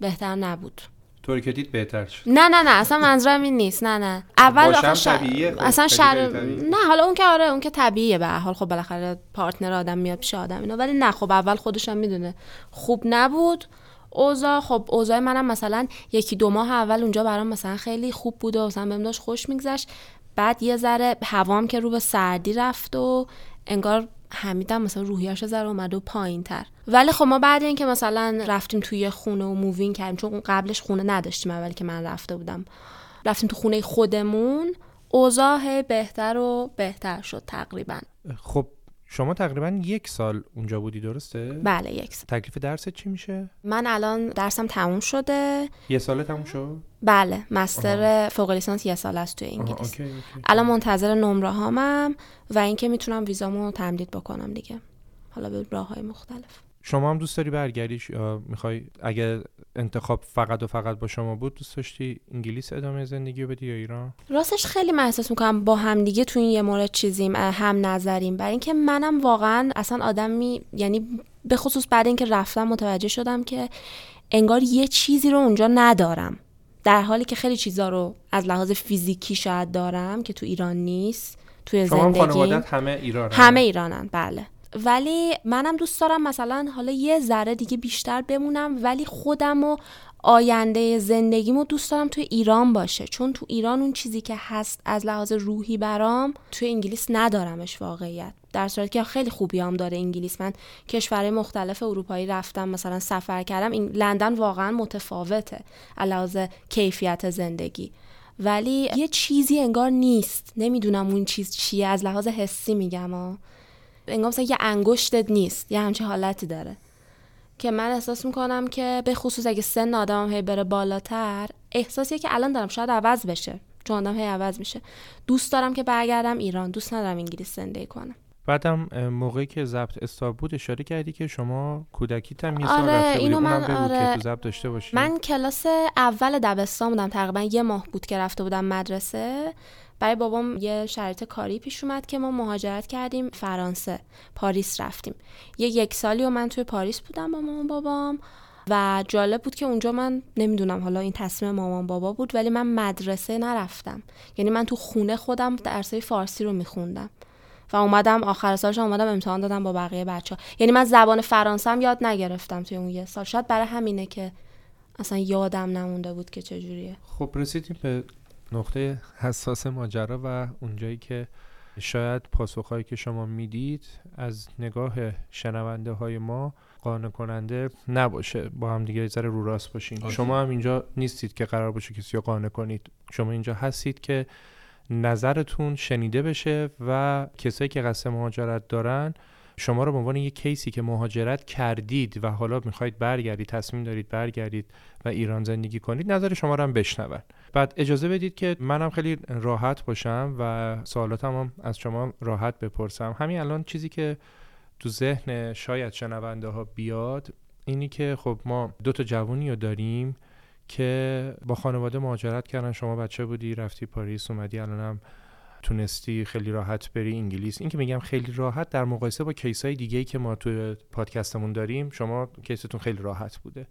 بهتر نبود. طوری که دید بهتر شد؟ نه نه نه اصلا منظورم این نیست. نه نه اول آخه شر... اصلا شر... نه حالا اون که آره اون که طبیعیه، به هر حال خب بالاخره پارتنر آدم میاد پیش آدم اینا، ولی نه خب اول خودشم میدونه خوب نبود اوضاع. خب اوضاع منم مثلا یکی دو ماه اول اونجا برام مثلا خیلی خوب بود و مثلا بهم داشت خوش میگذشت، بعد یه ذره هوام که رو به سردی رفت و انگار حمیدم مثلا روحیه‌اش زر اومد و پایین‌تر. ولی خب ما بعد این که مثلا رفتیم توی خونه و مووین کردیم، چون قبلش خونه نداشتیم اولی که من رفته بودم، رفتیم تو خونه خودمون، اوضاع بهتر و بهتر شد تقریبا. خب شما تقریبا یک سال اونجا بودی، درسته؟ بله یک سال. تکلیف درست چی میشه؟ من الان درسم تموم شده. یه ساله تموم شد؟ بله مستر فوق لیسانس یه سال است توی انگلیس. اوکی، اوکی. الان منتظر نمره هامم و اینکه میتونم ویزامو تمدید بکنم دیگه، حالا به راه‌های مختلف. شما هم دوست داری برگردی؟ میخوای اگه انتخاب فقط و فقط با شما بود دوست داشتی انگلیس ادامه زندگی رو بدی یا ایران؟ راستش خیلی من احساس میکنم با هم دیگه تو این یه مورد چیزیم، هم نظریم، برای اینکه منم واقعا اصلا آدمی، یعنی به خصوص بعد اینکه رفتم متوجه شدم که انگار یه چیزی رو اونجا ندارم، در حالی که خیلی چیزا رو از لحاظ فیزیکی شاید دارم که تو ایران نیست. توی زندگی شما خانواده‌ت همه ایرانن؟ همه ایرانن بله، ولی منم دوست دارم مثلا حالا یه ذره دیگه بیشتر بمونم، ولی خودم و آینده زندگیمو دوست دارم توی ایران باشه، چون تو ایران اون چیزی که هست از لحاظ روحی برام توی انگلیس ندارمش واقعیت. در صورتی که خیلی خوبیام داره انگلیس. من کشورهای مختلف اروپایی رفتم، مثلا سفر کردم. لندن واقعا متفاوته از لحاظ کیفیت زندگی، ولی یه چیزی انگار نیست. نمیدونم اون چیز چیه، از لحاظ حسی میگم ها. انگار مثلا یه انگشتت نیست، یه همچین حالتی داره که من احساس میکنم که به خصوص اگه سن آدم هی بره بالاتر، احساسیه که الان دارم شاید عوض بشه، چون آدم هی عوض میشه. دوست دارم که برگردم ایران، دوست ندارم انگلیس زندگی کنم. بعدم موقعی که ضبط استاب بود اشاره کردی که شما کودکیتم یه سال رفته بودی، اونم بگو که تو ضبط داشته باشی. من کلاس اول دبستان بودم، تقریبا یه ماه بود که رفته بودم مدرسه. برای بابام یه شرایط کاری پیش اومد که ما مهاجرت کردیم فرانسه، پاریس رفتیم. یه یک سالی و من توی پاریس بودم با مامان بابام و جالب بود که اونجا من نمیدونم حالا این تصمیم مامان بابا بود، ولی من مدرسه نرفتم، یعنی من تو خونه خودم درسای فارسی رو میخوندم و اومدم آخر سالش اومدم امتحان دادم با بقیه بچه‌ها. یعنی من زبان فرانسه هم یاد نگرفتم توی اون یه سال. شاید برای همینه که اصلا یادم نمونده بود که چجوریه. خب رسیدیم به نقطه حساس ماجرا و اونجایی که شاید پاسخهایی که شما میدید از نگاه شنونده های ما قانع کننده نباشه. با هم دیگه یه ذره رو راست باشین. آه. شما هم اینجا نیستید که قرار باشه کسی رو قانع کنید. شما اینجا هستید که نظرتون شنیده بشه و کسایی که قصد مهاجرت دارن شما رو به عنوان یک کیسی که مهاجرت کردید و حالا میخواید برگردید، تصمیم دارید برگردید و ایران زندگی کنید، نظر شما رو هم بشنون. بعد اجازه بدید که منم خیلی راحت باشم و سوالاتم هم از شما راحت بپرسم. همین الان چیزی که تو ذهن شاید شنونده ها بیاد اینی که خب ما دو تا جوونی رو داریم که با خانواده مهاجرت کردن. شما بچه بودی، رفتی پاریس، اومدی، الانم تونستی خیلی راحت بری انگلیس. این که میگم خیلی راحت در مقایسه با کیسای دیگه‌ای که ما تو پادکستمون داریم، شما کیستون خیلی راحت بوده.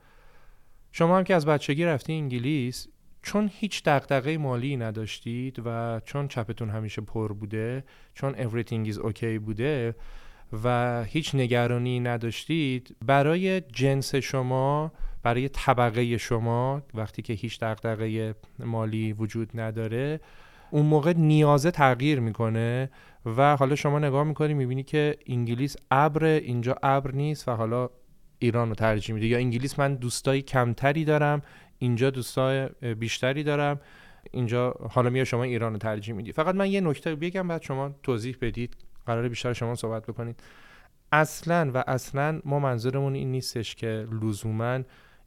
شما هم که از بچگی رفتی انگلیس، چون هیچ دغدغه مالی نداشتید و چون چپتون همیشه پر بوده، چون everything is okay بوده و هیچ نگرانی نداشتید، برای جنس شما، برای طبقه شما، وقتی که هیچ دغدغه مالی وجود نداره، اون موقع نیازه تغییر میکنه و حالا شما نگاه میکنی میبینی که انگلیس ابره، اینجا ابر نیست و حالا ایران رو ترجیح میده، یا انگلیس من دوستای کمتری دارم، اینجا دوستای بیشتری دارم، اینجا حالا میاد شما ایران رو ترجیح میدی. فقط من یه نکته بگم بعد شما توضیح بدید، قراره بیشتر شما صحبت بکنید. اصلا و اصلا ما منظورمون این نیستش که لزوماً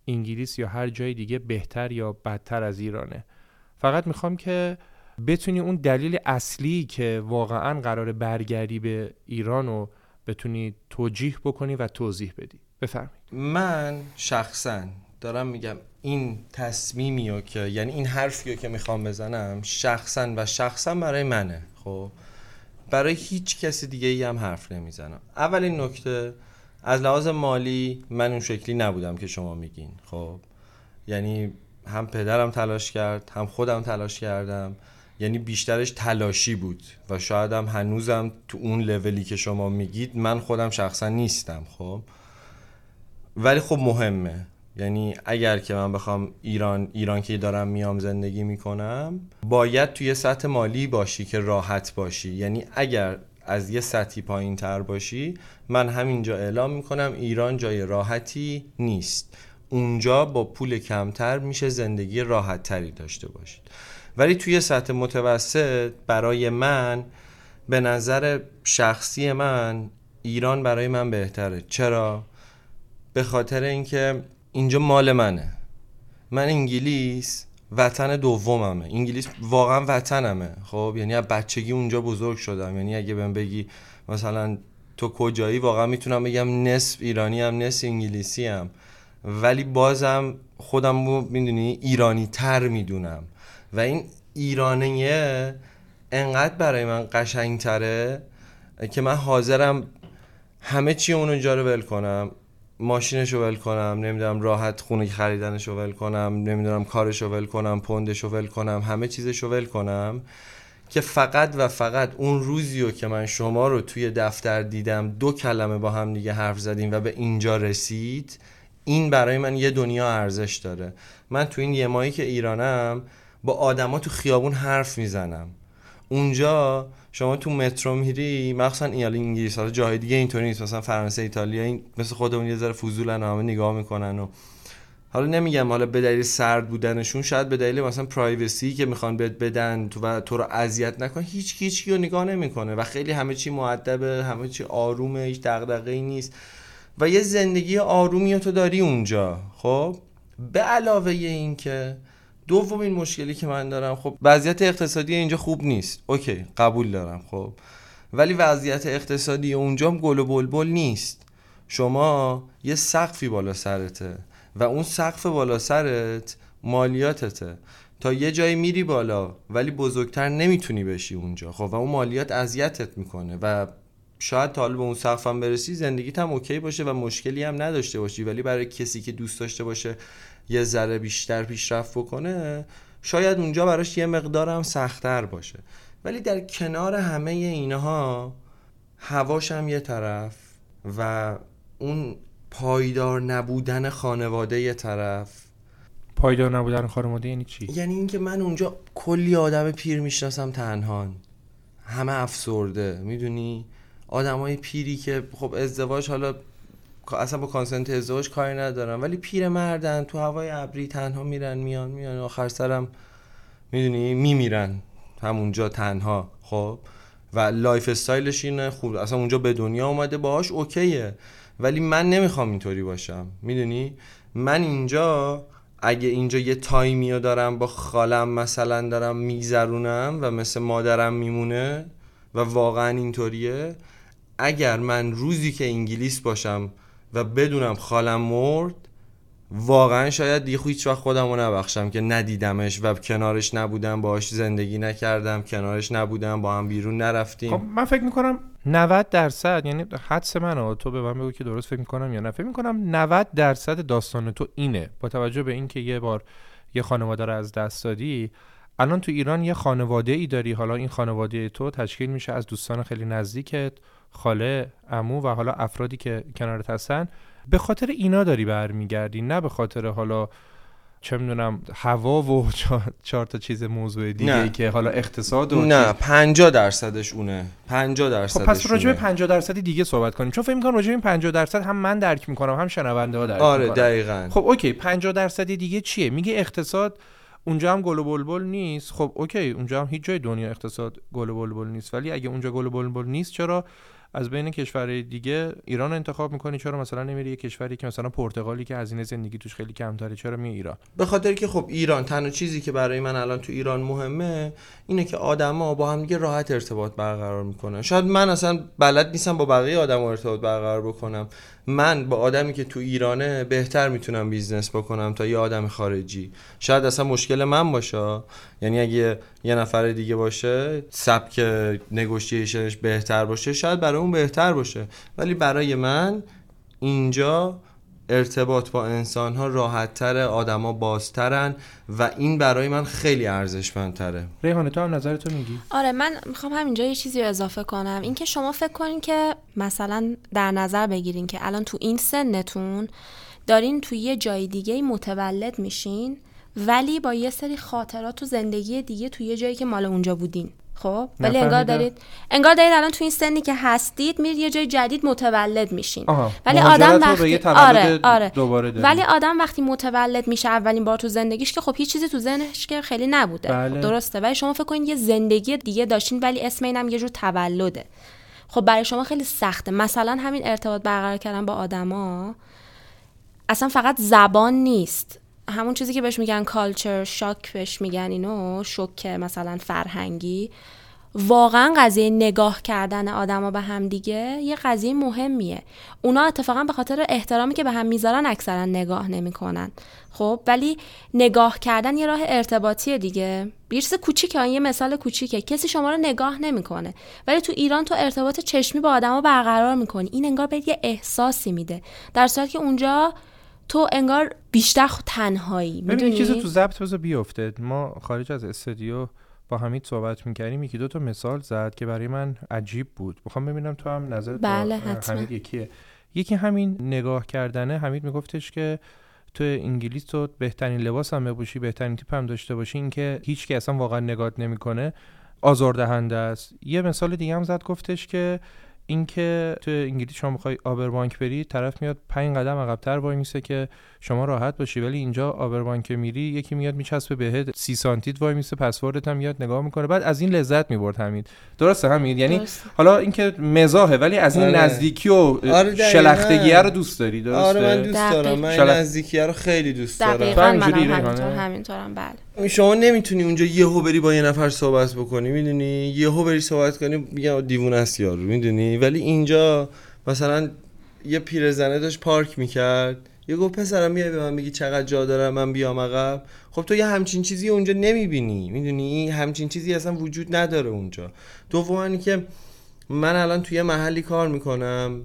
انگلیس یا هر جای دیگه بهتر یا بدتر از ایرانه. فقط میخوام که بتونی اون دلیل اصلی که واقعاً قراره برگردی به ایران رو بتونی توجیه بکنی و توضیح بدی. بفرمایید. من شخصاً دارم میگم این تصمیمیو که، یعنی این حرفیو که میخوام بزنم، شخصاً و شخصاً برای منه. خب برای هیچ کسی دیگه ای هم حرف نمیزنم. اولین نکته، از لحاظ مالی من اون شکلی نبودم که شما میگین. خب یعنی هم پدرم تلاش کرد، هم خودم تلاش کردم، یعنی بیشترش تلاشی بود و شاید هم هنوزم تو اون لولی که شما میگید من خودم شخصا نیستم. خب ولی خب مهمه، یعنی اگر که من بخوام ایران ایران که دارم میام زندگی میکنم، باید توی سطح مالی باشی که راحت باشی. یعنی اگر از یه سطحی پایین تر باشی، من همینجا اعلام میکنم ایران جای راحتی نیست. اونجا با پول کمتر میشه زندگی راحت تری داشته باشید. ولی توی سطح متوسط، برای من، به نظر شخصی من، ایران برای من بهتره. چرا؟ به خاطر اینکه اینجا مال منه. من انگلیس وطن دوممه. انگلیس واقعا وطنمه. خب یعنی از بچگی اونجا بزرگ شدم. یعنی اگه بهم بگی مثلا تو کجایی، واقعا میتونم بگم نصف ایرانی هم نصف انگلیسی هم، ولی بازم خودم رو میدونی ایرانی تر میدونم و این ایرانیه انقدر برای من قشنگ تره که من حاضرم همه چی اونجا رو ول کنم، ماشینش رو ول کنم، نمیدونم راحت خونه خریدنش رو ول کنم، نمیدونم کارش رو ول کنم، پوندش رو ول کنم، همه چیزش رو ول کنم، که فقط و فقط اون روزیو که من شما رو توی دفتر دیدم، دو کلمه با هم دیگه حرف زدیم و به اینجا رسید، این برای من یه دنیا ارزش داره. من تو این یه ماهی که ایرانم با آدما تو خیابون حرف میزنم. اونجا شما تو مترو میری، مخصوصا ایالای انگلیس، حالا جاهای دیگه اینطوری نیست، مثلا فرانسه، ایتالیا، این مثل خودمون یه ذره فضولن، همه نگاه میکنن و حالا نمیگم حالا به دلیل سرد بودنشون، شاید به دلیل مثلا پرایوسی که میخوان بهت بدن تو و تو رو اذیت نکن، هیچ هیچ رو نگاه نمیکنه و خیلی همه چی مؤدبه، همه چی آرومه، هیچ دغدغه‌ای نیست و یه زندگی آرومی تو داری اونجا. خب به علاوه این که دومین مشکلی که من دارم، خب وضعیت اقتصادی اینجا خوب نیست. اوکی قبول دارم. خب ولی وضعیت اقتصادی اونجا هم گل و بلبل نیست. شما یه سقفی بالا سرته و اون سقف بالا سرت مالیاتته. تا یه جایی میری بالا ولی بزرگتر نمیتونی بشی اونجا. خب و اون مالیات اذیتت میکنه و شاید تا به اون سقف هم برسی زندگیت هم اوکی باشه و مشکلی هم نداشته باشی، ولی برای کسی که دوست داشته باشه یه ذره بیشتر پیشرفت بکنه، شاید اونجا براش یه مقدار هم سخت‌تر باشه. ولی در کنار همه اینها، هواش هم یه طرف و اون پایدار نبودن خانواده یه طرف. پایدار نبودن خانواده یعنی چی؟ یعنی اینکه من اونجا کلی آدم پیر میشناسم تنهان، همه افسرده، میدونی آدمای پیری که خب ازدواج، حالا اصلا با کانسنت ازدواج کاری ندارم، ولی پیر مردن تو هوای ابری تنها میرن میان میان آخر سرم میدونی میمیرن همونجا تنها. خب و لایف استایلش اینه، خوب اصلا اونجا به دنیا اومده باهاش اوکیه، ولی من نمیخوام اینطوری باشم، میدونی؟ من اینجا اگه اینجا یه تایمیو دارم با خالم مثلا دارم میگذرونم و مثل مادرم میمونه و واقعا اینطوریه، اگر من روزی که انگلیس باشم و بدونم خالم مرد، واقعا شاید دیگه هیچ وقت خودمو نبخشم که ندیدمش و کنارش نبودم، باهاش زندگی نکردم، کنارش نبودم، با هم بیرون نرفتیم. خب من فکر میکنم نود درصد، یعنی حدس منه، تو به من بگو که درست فکر میکنم یا نه، فکر میکنم نود درصد داستان تو اینه. با توجه به اینکه یه بار یه خانواده رو از دست دادی، الان تو ایران یه خانواده ای داری، حالا این خانواده تو تشکیل میشه از دوستان خیلی نزدیکت، خاله، عمو و حالا افرادی که کنارت هستن، به خاطر اینا داری برمیگردی، نه به خاطر حالا چه میدونم هوا و چهار تا چیز موضوع دیگه، نه. که حالا اقتصاد و نه، پنجاه درصدش اونه، پنجاه درصدش. خب پس راجع به پنجاه درصد دیگه صحبت کنیم، چون فکر می‌کنم راجع به این پنجاه درصد هم من درک می‌کنم، هم شنونده ها درک آره می‌کنن. آره دقیقاً. خب اوکی، پنجاه درصد دیگه چیه؟ میگه اقتصاد اونجا هم گل و بلبل نیست. خب اوکی، اونجا هم هیچ جای دنیا اقتصاد گل و بلبل نیست، ولی اگه اونجا گل و بلبل نیست، چرا از بین کشورهای دیگه ایران انتخاب میکنی؟ چرا مثلا نمیری یه کشوری که مثلا پرتغالی که هزینه زندگی توش خیلی کمتره، چرا میای ایران؟ به خاطر که خب ایران، تنها چیزی که برای من الان تو ایران مهمه اینه که آدما با هم دیگه راحت ارتباط برقرار میکنن. شاید من اصلا بلد نیستم با بقیه آدما ارتباط برقرار بکنم. من با آدمی که تو ایرانه بهتر میتونم بیزنس بکنم تا یه آدم خارجی. شاید اصلا مشکل من باشه، یعنی اگه یه نفر دیگه باشه، سبک نگوشیشنش بهتر باشه، شاید برای اون بهتر باشه، ولی برای من اینجا ارتباط با انسان‌ها راحت‌تره، آدم‌ها بازترن و این برای من خیلی ارزشمندتره. ریحانه تو هم نظرتو میگی؟ آره، من می‌خوام همینجا یه چیزی رو اضافه کنم، این که شما فکر کنین که مثلا در نظر بگیرین که الان تو این سنتون دارین تو یه جای دیگه متولد میشین، ولی با یه سری خاطرات تو زندگی دیگه تو یه جایی که مال اونجا بودین. خب ولی انگار دارید انگار دارید الان تو این سنی که هستید میرید یه جای جدید متولد میشین. ولی آدم وقتی آره آره ولی آدم وقتی متولد میشه اولین بار تو زندگیش، که خب هیچ چیزی تو ذهنش که خیلی نبوده. بله. درسته، ولی شما فکر کنید یه زندگی دیگه داشتین، ولی اسم اینم یه جور تولده. خب برای شما خیلی سخته. مثلا همین ارتباط برقرار کردن با آدما اصلا فقط زبان نیست، همون چیزی که بهش میگن کالچر شاک بهش میگن، اینو شوک مثلا فرهنگی، واقعا قضیه نگاه کردن آدما به هم دیگه یه قضیه مهمیه. اونا اتفاقا به خاطر احترامی که به هم میذارن اکثرا نگاه نمیکنن. خب ولی نگاه کردن یه راه ارتباطیه دیگه، یه چیز کوچیکه، یه مثال کوچیکه، کسی شما رو نگاه نمیکنه، ولی تو ایران تو ارتباط چشمی با آدما برقرار میکنی، این انگار بهت یه احساسی میده، در صورتی که اونجا تو انگار بیشتر تنهایی. ببین چیزو تو ضبط بذار بیفته، ما خارج از استودیو با حمید صحبت می‌کردیم، یکی دو تا مثال زد که برای من عجیب بود، می‌خوام ببینم تو هم نظرت بله با حمید یکیه. یکی همین نگاه کردنه. حمید میگفتش که تو انگلیس تو بهترین لباس هم بپوشی، بهترین تیپ هم داشته باشی، این که هیچ کی اصلا واقعا نگات نمی‌کنه آزاردهنده است. یه مثال دیگه هم زد، گفتش که اینکه تو انگلیس شما می‌خوای آبربانک بری، طرف میاد پنج قدم عقب‌تر وای میسه که شما راحت باشی، ولی اینجا آبربانک میری یکی میاد میچسبه بهت، سی سانتیت وای میسه، پسوردت هم میاد نگاه میکنه. بعد از این لذت میبرد حمید. درسته حمید؟ یعنی درست. حالا اینکه مزاحه، ولی از این آره. نزدیکی و آره شلختگی رو دوست داری. درسته؟ آره من دوست دقیق. دارم. من شلخ... نزدیکی رو خیلی دوست دارم. دقیقاً من همینطور همینطورم. بله. شما نمیتونی اونجا یهو بری با یه نفر صحبت بکنی، میدونی؟ یهو بری صحبت کنی میگن دیوونه است یارو، میدونی؟ ولی اینجا مثلا یه پیرزنه داشت پارک میکرد، یه گفت پسرم میای به من میگی چقدر جا دارم من بیام عقب. خب تو یه همچین چیزی اونجا نمیبینی، میدونی؟ همچین چیزی اصلا وجود نداره اونجا. دوما اینکه من الان توی محلی کار میکنم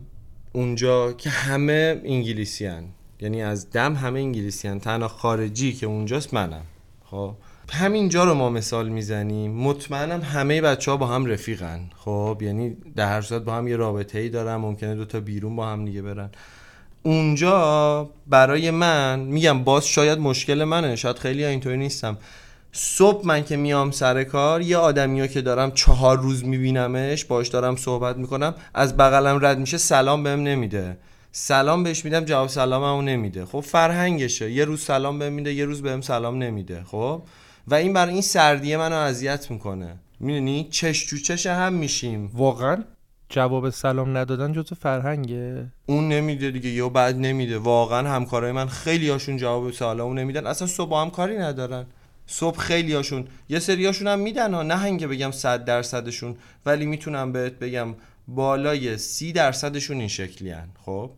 اونجا که همه انگلیسی ان، یعنی از دم همه انگلیسی ان، تنها خارجی که اونجاست منم. خب همینجا رو ما مثال میزنیم، مطمئنم همه بچه ها با هم رفیقن. خب یعنی در هر صورت با هم یه رابطه ای دارن، ممکنه دوتا بیرون با هم دیگه برن. اونجا برای من، میگم باز شاید مشکل منه، شاید خیلی اینطوری نیستم، صبح من که میام سر کار یه آدمیو که دارم چهار روز میبینمش، باش دارم صحبت میکنم، از بغلم رد میشه سلام بهم نمیده، سلام بهش میدم جواب سلاممو نمیده. خب فرهنگشه، یه روز سلام بهم میده، یه روز بهم سلام نمیده. خب و این برای این سردیه منو اذیت میکنه. میدونی چش تو چش هم میشیم. واقعا جواب سلام ندادن جزو فرهنگه. اون نمیده دیگه یا بعد نمیده. واقعا همکارای من خیلی هاشون جواب سلامو نمیدن، اصلا صبح هم کاری ندارن. صبح خیلی هاشون، یه سری هاشون هم میدن ها، نه هنگه بگم صد درصدشون، ولی میتونم بهت بگم بالای سی درصدشون این شکلی هن. خب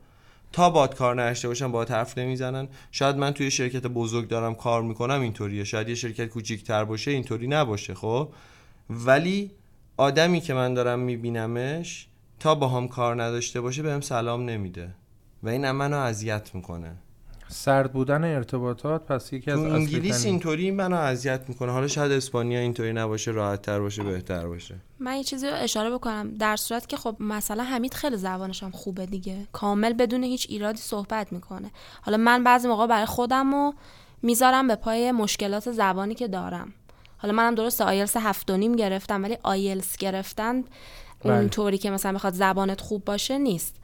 تا باد کار نشته باشن با حرف نمیزنن. شاید من توی شرکت بزرگ دارم کار میکنم اینطوریه، شاید یه شرکت کوچیک‌تر باشه اینطوری نباشه. خب ولی آدمی که من دارم میبینمش تا با هم کار نداشته باشه بهم سلام نمیده و این منو اذیت میکنه. سرد بودن ارتباطات پس یکی از اصل انگلیس اینطوری منو اذیت میکنه. حالا شاید اسپانیا اینطوری نباشه، راحت‌تر باشه، بهتر باشه. من یه چیزی رو اشاره بکنم، در صورت که خب مثلا حمید خیلی زبانش هم خوبه دیگه، کامل بدون هیچ ایرادی صحبت میکنه. حالا من بعضی موقع برای خودمو میذارم به پای مشکلات زبانی که دارم. حالا منم درسته آیلتس هفت و نیم گرفتم، ولی آیلتس گرفتن اونطوری که مثلا بخواد زبانت خوب باشه نیست.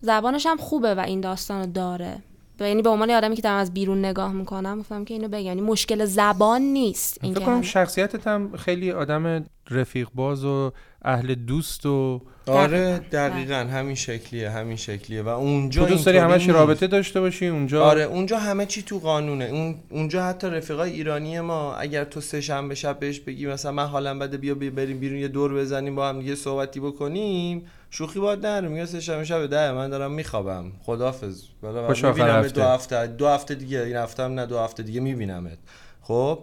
زبانش هم خوبه و این داستانو داره. یعنی به عنوان آدمی که دارم از بیرون نگاه میکنم گفتم که اینو بگم، یعنی مشکل زبان نیست. این فکر کنم شخصیتت هم خیلی آدم رفیق باز و اهل دوست و آره دقیقاً همین شکلیه، همین شکلیه و اونجا تو دوست داری همش رابطه داشته باشی اونجا. آره اونجا همه چی تو قانونه. اون اونجا حتی رفیقای ایرانی ما اگر تو سه شنبه شب بهش بگی مثلا من حالم بده بیا بریم بیرون یه دور بزنیم با هم دیگه صحبتی بکنیم، شوخی باد نره، میگه سه شنبه شب ده من دارم میخوابم خداحافظ، والا میبینمت دو هفته دو هفته دیگه، این هفته هم نه دو هفته دیگه میبینمت. خب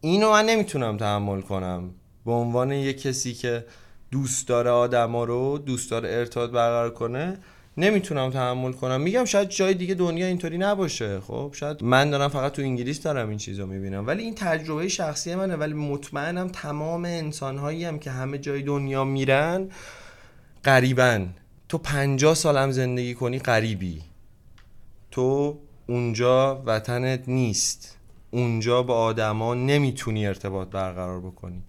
اینو من نمیتونم تحمل کنم به عنوان یه کسی که دوست داره آدما رو، دوست داره ارتباط برقرار کنه، نمیتونم تحمل کنم. میگم شاید جای دیگه دنیا اینطوری نباشه. خب شاید من دارم فقط تو انگلیس دارم این چیزا میبینم، ولی این تجربه شخصی منه. ولی مطمئنم تمام انسان‌هایی هم که همه جای دنیا میرن غریباً. تو پنجاه سالم زندگی کنی غریبی، تو اونجا وطنت نیست، اونجا با آدما نمیتونی ارتباط برقرار بکنی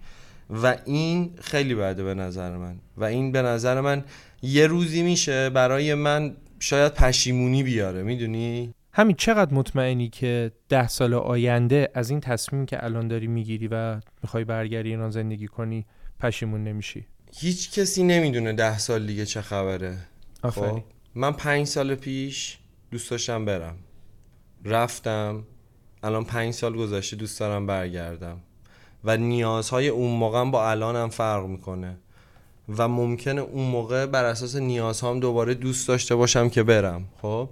و این خیلی بده به نظر من. و این به نظر من یه روزی میشه برای من شاید پشیمونی بیاره. میدونی همین چقدر مطمئنی که ده سال آینده از این تصمیم که الان داری میگیری و میخوای برگردی ایران زندگی کنی پشیمون نمیشی؟ هیچ کسی نمیدونه ده سال دیگه چه خبره. آفرین. من پنج سال پیش دوست داشتم برم، رفتم. الان پنج سال گذشته، دوست دارم برگردم و نیازهای اون موقع با الانم فرق میکنه و ممکنه اون موقع بر اساس نیازهام دوباره دوست داشته باشم که برم. خب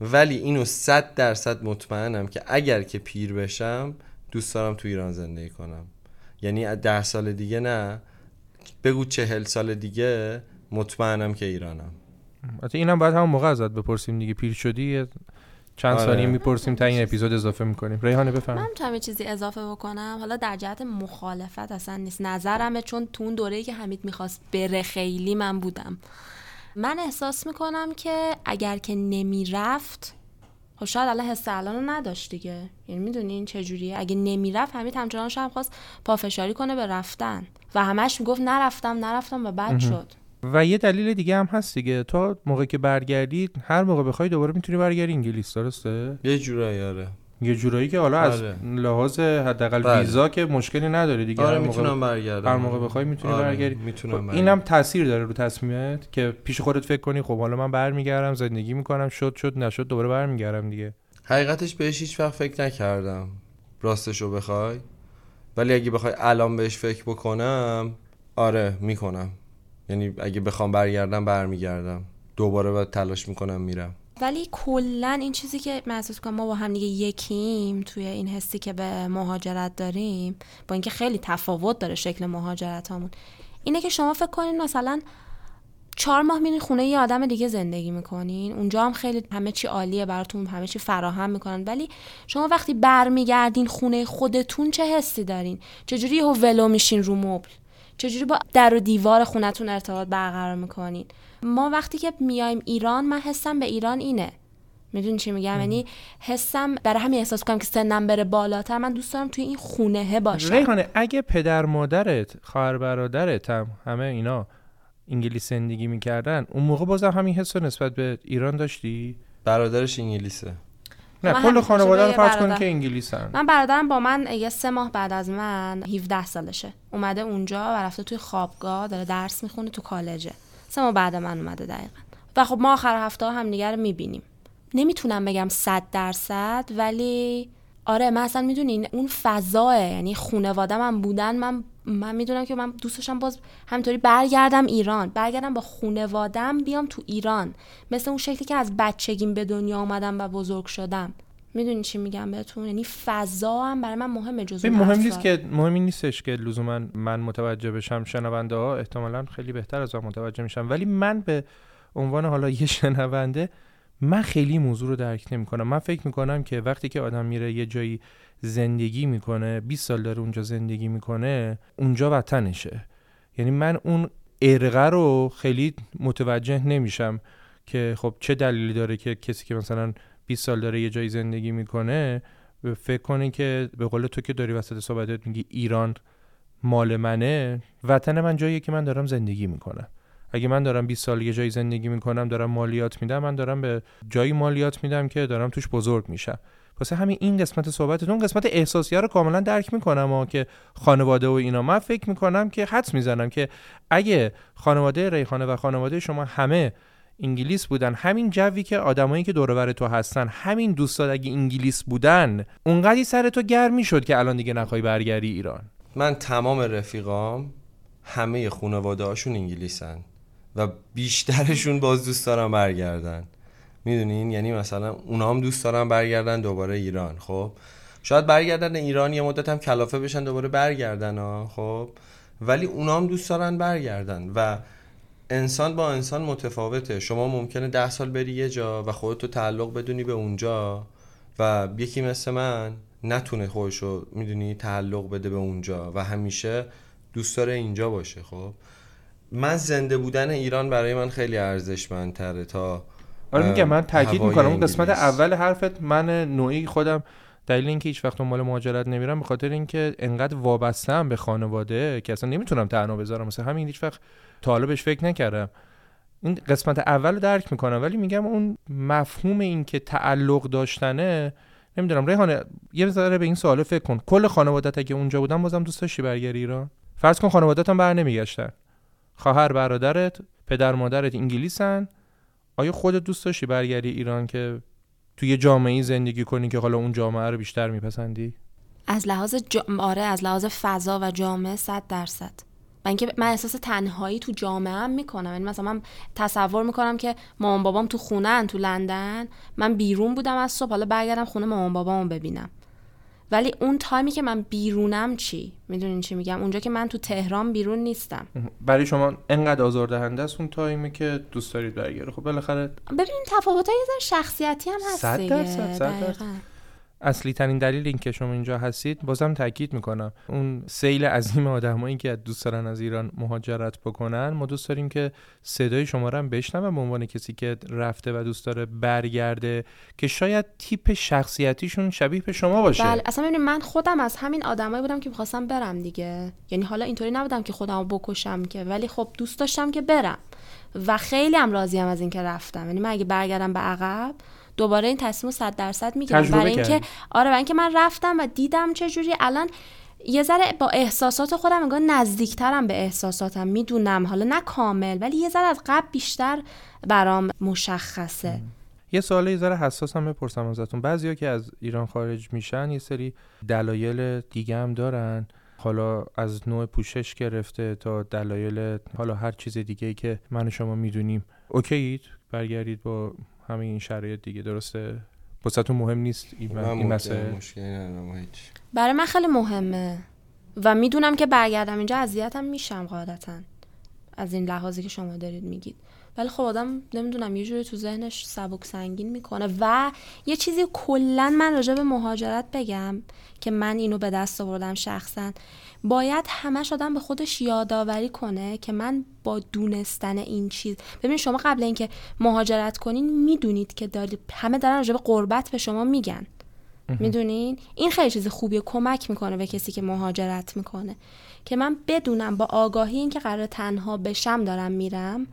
ولی اینو صد درصد مطمئنم که اگر که پیر بشم دوست دارم تو ایران زندگی کنم. یعنی ده سال دیگه نه، بگو چهل سال دیگه مطمئنم که ایرانم. حتی اینم باید همون موقع ازت بپرسیم دیگه، پیر شدی چند آره. ثانیه میپرسیم تا این اپیزود اضافه میکنیم. ریحانه بفرمایید. من میتونم یه چیزی اضافه بکنم، حالا در جهت مخالفت اصلا نیست، نظرمه. چون تو اون دوره‌ای که حمید میخواست بره خیلی من بودم. من احساس میکنم که اگر که نمیرفت خب شاید الان حس الانو نداشت دیگه. یعنی میدونی این چجوریه، اگه نمیرفت حمید همچنان شب خواست پافشاری کنه به رفتن و همش میگفت نرفتم نرفتم و بعد شد. و یه دلیل دیگه هم هست دیگه، تا موقع که برگردی هر موقع بخوای دوباره میتونی برگردی انگلیس. درسته؟ یه جورایی آره، یه جورایی که حالا از لحاظ حداقل ویزا که مشکلی نداره دیگه. آره میتونم برگردم هر موقع بخوای میتونی آره. برگردی. میتونم. اینم تاثیر داره رو تصمیمت که پیش خودت فکر کنی خب حالا من برمیگردم زندگی میکنم، شد شد نشد دوباره برمیگردم دیگه. حقیقتش بهش هیچ وقت فکر نکردم راستشو بخوای، ولی اگه بخوای الان بهش فکر بکنم آره میکنم. یعنی اگه بخوام برگردم برمیگردم دوباره، بعد تلاش میکنم میرم. ولی کلن این چیزی که من احساس میکنم ما با هم دیگه یکیم توی این حسی که به مهاجرت داریم، با اینکه خیلی تفاوت داره شکل مهاجرت هامون، اینه که شما فکر کنین مثلا چهار ماه میرین خونه یه آدم دیگه زندگی میکنین، اونجا هم خیلی همه چی عالیه براتون، همه چی فراهم میکنن، ولی شما وقتی برمیگردین خونه خودتون چه حسی دارین؟ چجوری یهو ولو میشین رو مبل؟ چجوری با در و دیوار خونتون ارتباط برقرار میکنین؟ ما وقتی که میایم ایران، من حسم به ایران اینه، میدونی چی میگم؟ یعنی حسم برای همین احساس میکنم که سنم بره بالاتر، من دوست دارم توی این خونهه باشم. ریحانه اگه پدر مادرت خواهر برادرت هم همه اینا انگلیس زندگی میکردن، اون موقع بازم همین حس نسبت به ایران داشتی؟ برادرش انگلیسه. نه کل خانواده رو فرض کنید که انگلیسن. من برادرم با من یه سه ماه بعد از من هفده سالشه اومده اونجا و رفته توی خوابگاه داره درس میخونه تو کالجه. سه ماه بعد من اومده دقیقاً. و خب ما آخر هفته همدیگه رو میبینیم. نمیتونم بگم صد درصد ولی آره من اصلا میدونین اون فضا، یعنی خانواده من بودن، من من میدونم که من دوستشم باز همینطوری برگردم ایران، برگردم با خانواده‌ام بیام تو ایران، مثل اون شکلی که از بچگیم به دنیا اومدم و بزرگ شدم. میدونین چی میگم بهتون؟ یعنی فضا هم برای من مهمه، جزو مهم نیست که مهم نیستش که لزوما من متوجه بشم، شنونده ها احتمالاً خیلی بهتر از من متوجه میشن، ولی من به عنوان حالا یه شنونده من خیلی موضوع رو درک نمی‌کنم. من فکر می‌کنم که وقتی که آدم میره یه جایی زندگی می‌کنه، بیست سال داره اونجا زندگی می‌کنه، اونجا وطنشه. یعنی من اون ارقه رو خیلی متوجه نمیشم که خب چه دلیلی داره که کسی که مثلا بیست سال داره یه جایی زندگی می‌کنه فکر کنه که به قول تو که داری وسط صحبتت میگی ایران مال منه، وطن من جاییه که من دارم زندگی می‌کنم. اگه من دارم بیست سال یه جایی زندگی میکنم، دارم مالیات میدم، من دارم به جایی مالیات میدم که دارم توش بزرگ میشم. واسه همین این قسمت صحبتتون قسمت احساسیه رو کاملا درک میکنم و که خانواده و اینا، من فکر میکنم که حدس میزنم که اگه خانواده ریحانه و خانواده شما همه انگلیس بودن، همین جوی که آدمایی که دور و بر تو هستن، همین دوستا اگه انگلیس بودن، اونقدی سر تو گرم میشد که الان دیگه نخوای برگردی ایران. من تمام رفیقام همه خانواده‌هاشون انگلیسن و بیشترشون باز دوست دارن برگردن، میدونین؟ یعنی مثلا اونا هم دوست دارن برگردن دوباره ایران. خب شاید برگردن ایران یه مدت هم کلافه بشن دوباره برگردن ها، خب ولی اونا هم دوست دارن برگردن و انسان با انسان متفاوته. شما ممکنه ده سال بری یه جا و خودتو تعلق بدونی به اونجا و یکی مثل من نتونه خودشو میدونی تعلق بده به اونجا و همیشه دوست داره اینجا باشه. خب من زنده بودن ایران برای من خیلی ارزشمندتره تا آره میگم. من تاکید میکنم اون قسمت اول حرفت، من نوعی خودم دلیل اینکه هیچ وقت دنبال مهاجرت نمیرم به خاطر اینکه انقدر وابسته‌ام به خانواده که اصلا نمیتونم تنها بذارم، مثلا همین هیچ وقت تا حالا بهش فکر نکردم. این قسمت اول درک میکنم ولی میگم اون مفهوم این که تعلق داشتنه، نمیدونم. ریحانه یه ذره به این سوال فکر کن، کل خانواده‌ت اگه اونجا بودن بازم دوست داشتی برگردی ایران؟ فرض کن خانواده‌تون برنمیگشتن، خواهر برادرت پدر مادرت انگلیسن، آیا خودت دوست داشتی برگردی ایران که توی یه جامعه‌ای زندگی کنی که حالا اون جامعه رو بیشتر میپسندی؟ از لحاظ جامعه، از لحاظ فضا و جامعه صد درصد. من اینکه من احساس تنهایی تو جامعه ام میکنم، یعنی مثلا من تصور میکنم که مامان بابام تو خونهن تو لندن، من بیرون بودم از صبح، حالا برگردم خونه مامان بابامو ببینم. ولی اون تایمی که من بیرونم چی؟ میدونین چی میگم؟ اونجا که من تو تهران بیرون نیستم. برای شما انقدر آزاردهنده است اون تایمی که دوست دارید برگردید. خب بالاخره ببینین تفاوت‌های یه ذره شخصیتی هم هست. صد درصد صد درصد. اصلی ترین دلیل این که شما اینجا هستید، بازم تاکید میکنم، اون سیل عظیم آدمایی که دوست دارن از ایران مهاجرت بکنن، ما دوست داریم که صدای شما رو هم بشنوم به عنوان کسی که رفته و دوست داره برگرده که شاید تیپ شخصیتیشون شبیه به شما باشه. بله اصلا ببینید من خودم از همین آدمایی بودم که می‌خواستم برم دیگه، یعنی حالا اینطوری نبودم که خودمو بکشم که، ولی خب دوست داشتم که برم و خیلی هم راضیم از اینکه رفتم. یعنی من اگه برگردم به عقب دوباره این تصمیم صد درصد میگیرم، برای اینکه آره برای اینکه من رفتم و دیدم چه جوری. الان یه ذره با احساسات خودم انگار نزدیکترم به احساساتم، میدونم حالا نه کامل ولی یه ذره از قبل بیشتر برام مشخصه. ام. یه سوال یه ذره حساسم بپرسم ازتون، بعضیا که از ایران خارج میشن یه سری دلایل دیگه هم دارن، حالا از نوع پوشش گرفته تا دلایل حالا هر چیز دیگه‌ای که من و شما میدونیم. اوکیید برگردید با همین این شرایط دیگه، درسته؟ بساتون مهم نیست این, این مسئله؟ مشکلی ندارم، هیچ. برای من خیلی مهمه و میدونم که برگردم اینجا اذیتم میشم قاعدتاً از این لحاظی که شما دارید میگید، ولی خب آدم نمیدونم یه جوری تو ذهنش سبک سنگین میکنه. و یه چیزی کلاً من راجع به مهاجرت بگم که من اینو به دست آوردم شخصاً، باید همش آدم به خودش یادآوری کنه که من با دونستن این چیز، ببین شما قبل اینکه مهاجرت کنین میدونید که دارید همه دارن راجع به غربت به شما میگن، میدونین؟ این خیلی چیز خوبیه، کمک میکنه به کسی که مهاجرت میکنه که من بدونم با آگاهی این که قرار تنها بشم دارم میرم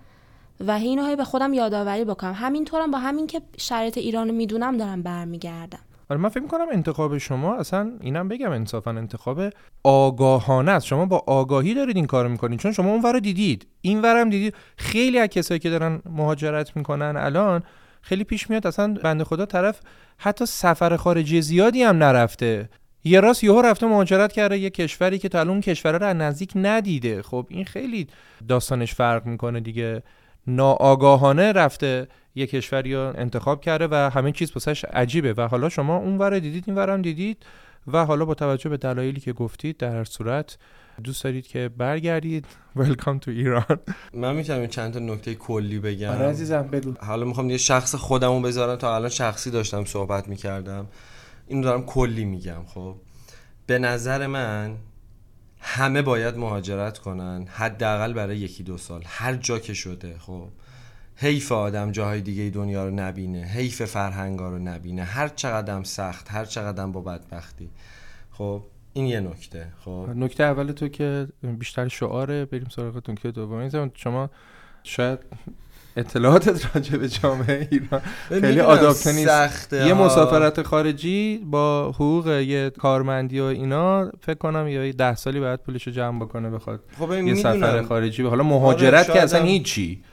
و اینو هی به خودم یادآوری بکنم. همینطورم با همین که شرایط ایرانو میدونم دارم برمیگردم. من فکر می‌کنم انتخاب شما، اصلا اینم بگم انصافا انتخاب آگاهانه است. شما با آگاهی دارید این کارو می‌کنید، چون شما اونورا دیدید، اینورم دیدید. خیلی از کسایی که دارن مهاجرت می‌کنن الان خیلی پیش میاد اصلا بنده خدا طرف حتی سفر خارجی زیادی هم نرفته، یه راست یهو رفته مهاجرت کرده یه کشوری که تا اون کشور رو از نزدیک ندیده. خب این خیلی داستانش فرق می‌کنه دیگه. ناآگاهانه رفته یک کشوری رو انتخاب کرده و همه چیز واسش عجیبه، و حالا شما اونور دیدید اینورم دیدید و حالا با توجه به دلایلی که گفتید در هر صورت دوست دارید که برگردید. ویلکام تو ایران. من میتونم چند تا نکته کلی بگم؟ آره عزیزم بگو. حالا میخوام یه شخص خودمو بذارم، تا الان شخصی داشتم صحبت میکردم، اینو دارم کلی میگم. خب به نظر من همه باید مهاجرت کنن، حداقل برای یکی دو سال، هر جا که شده. خب حیف آدم جاهای دیگه دنیا رو نبینه، حیف فرهنگا رو نبینه، هر چقدرم سخت، هر چقدرم با بدبختی. خب این یه نکته. خب نکته اول تو که بیشتر شعاره، بریم سراغ نکته دوم. شما شاید اطلاعاتت راجع به جامعه ایران خیلی آداپته نیست. یه مسافرت خارجی با حقوق یه کارمندی و اینا فکر کنم یا ده سالی بعد پولشو جمع بکنه بخواد خب یه سفر خارجی. حالا مهاجرت که اصلا هیچی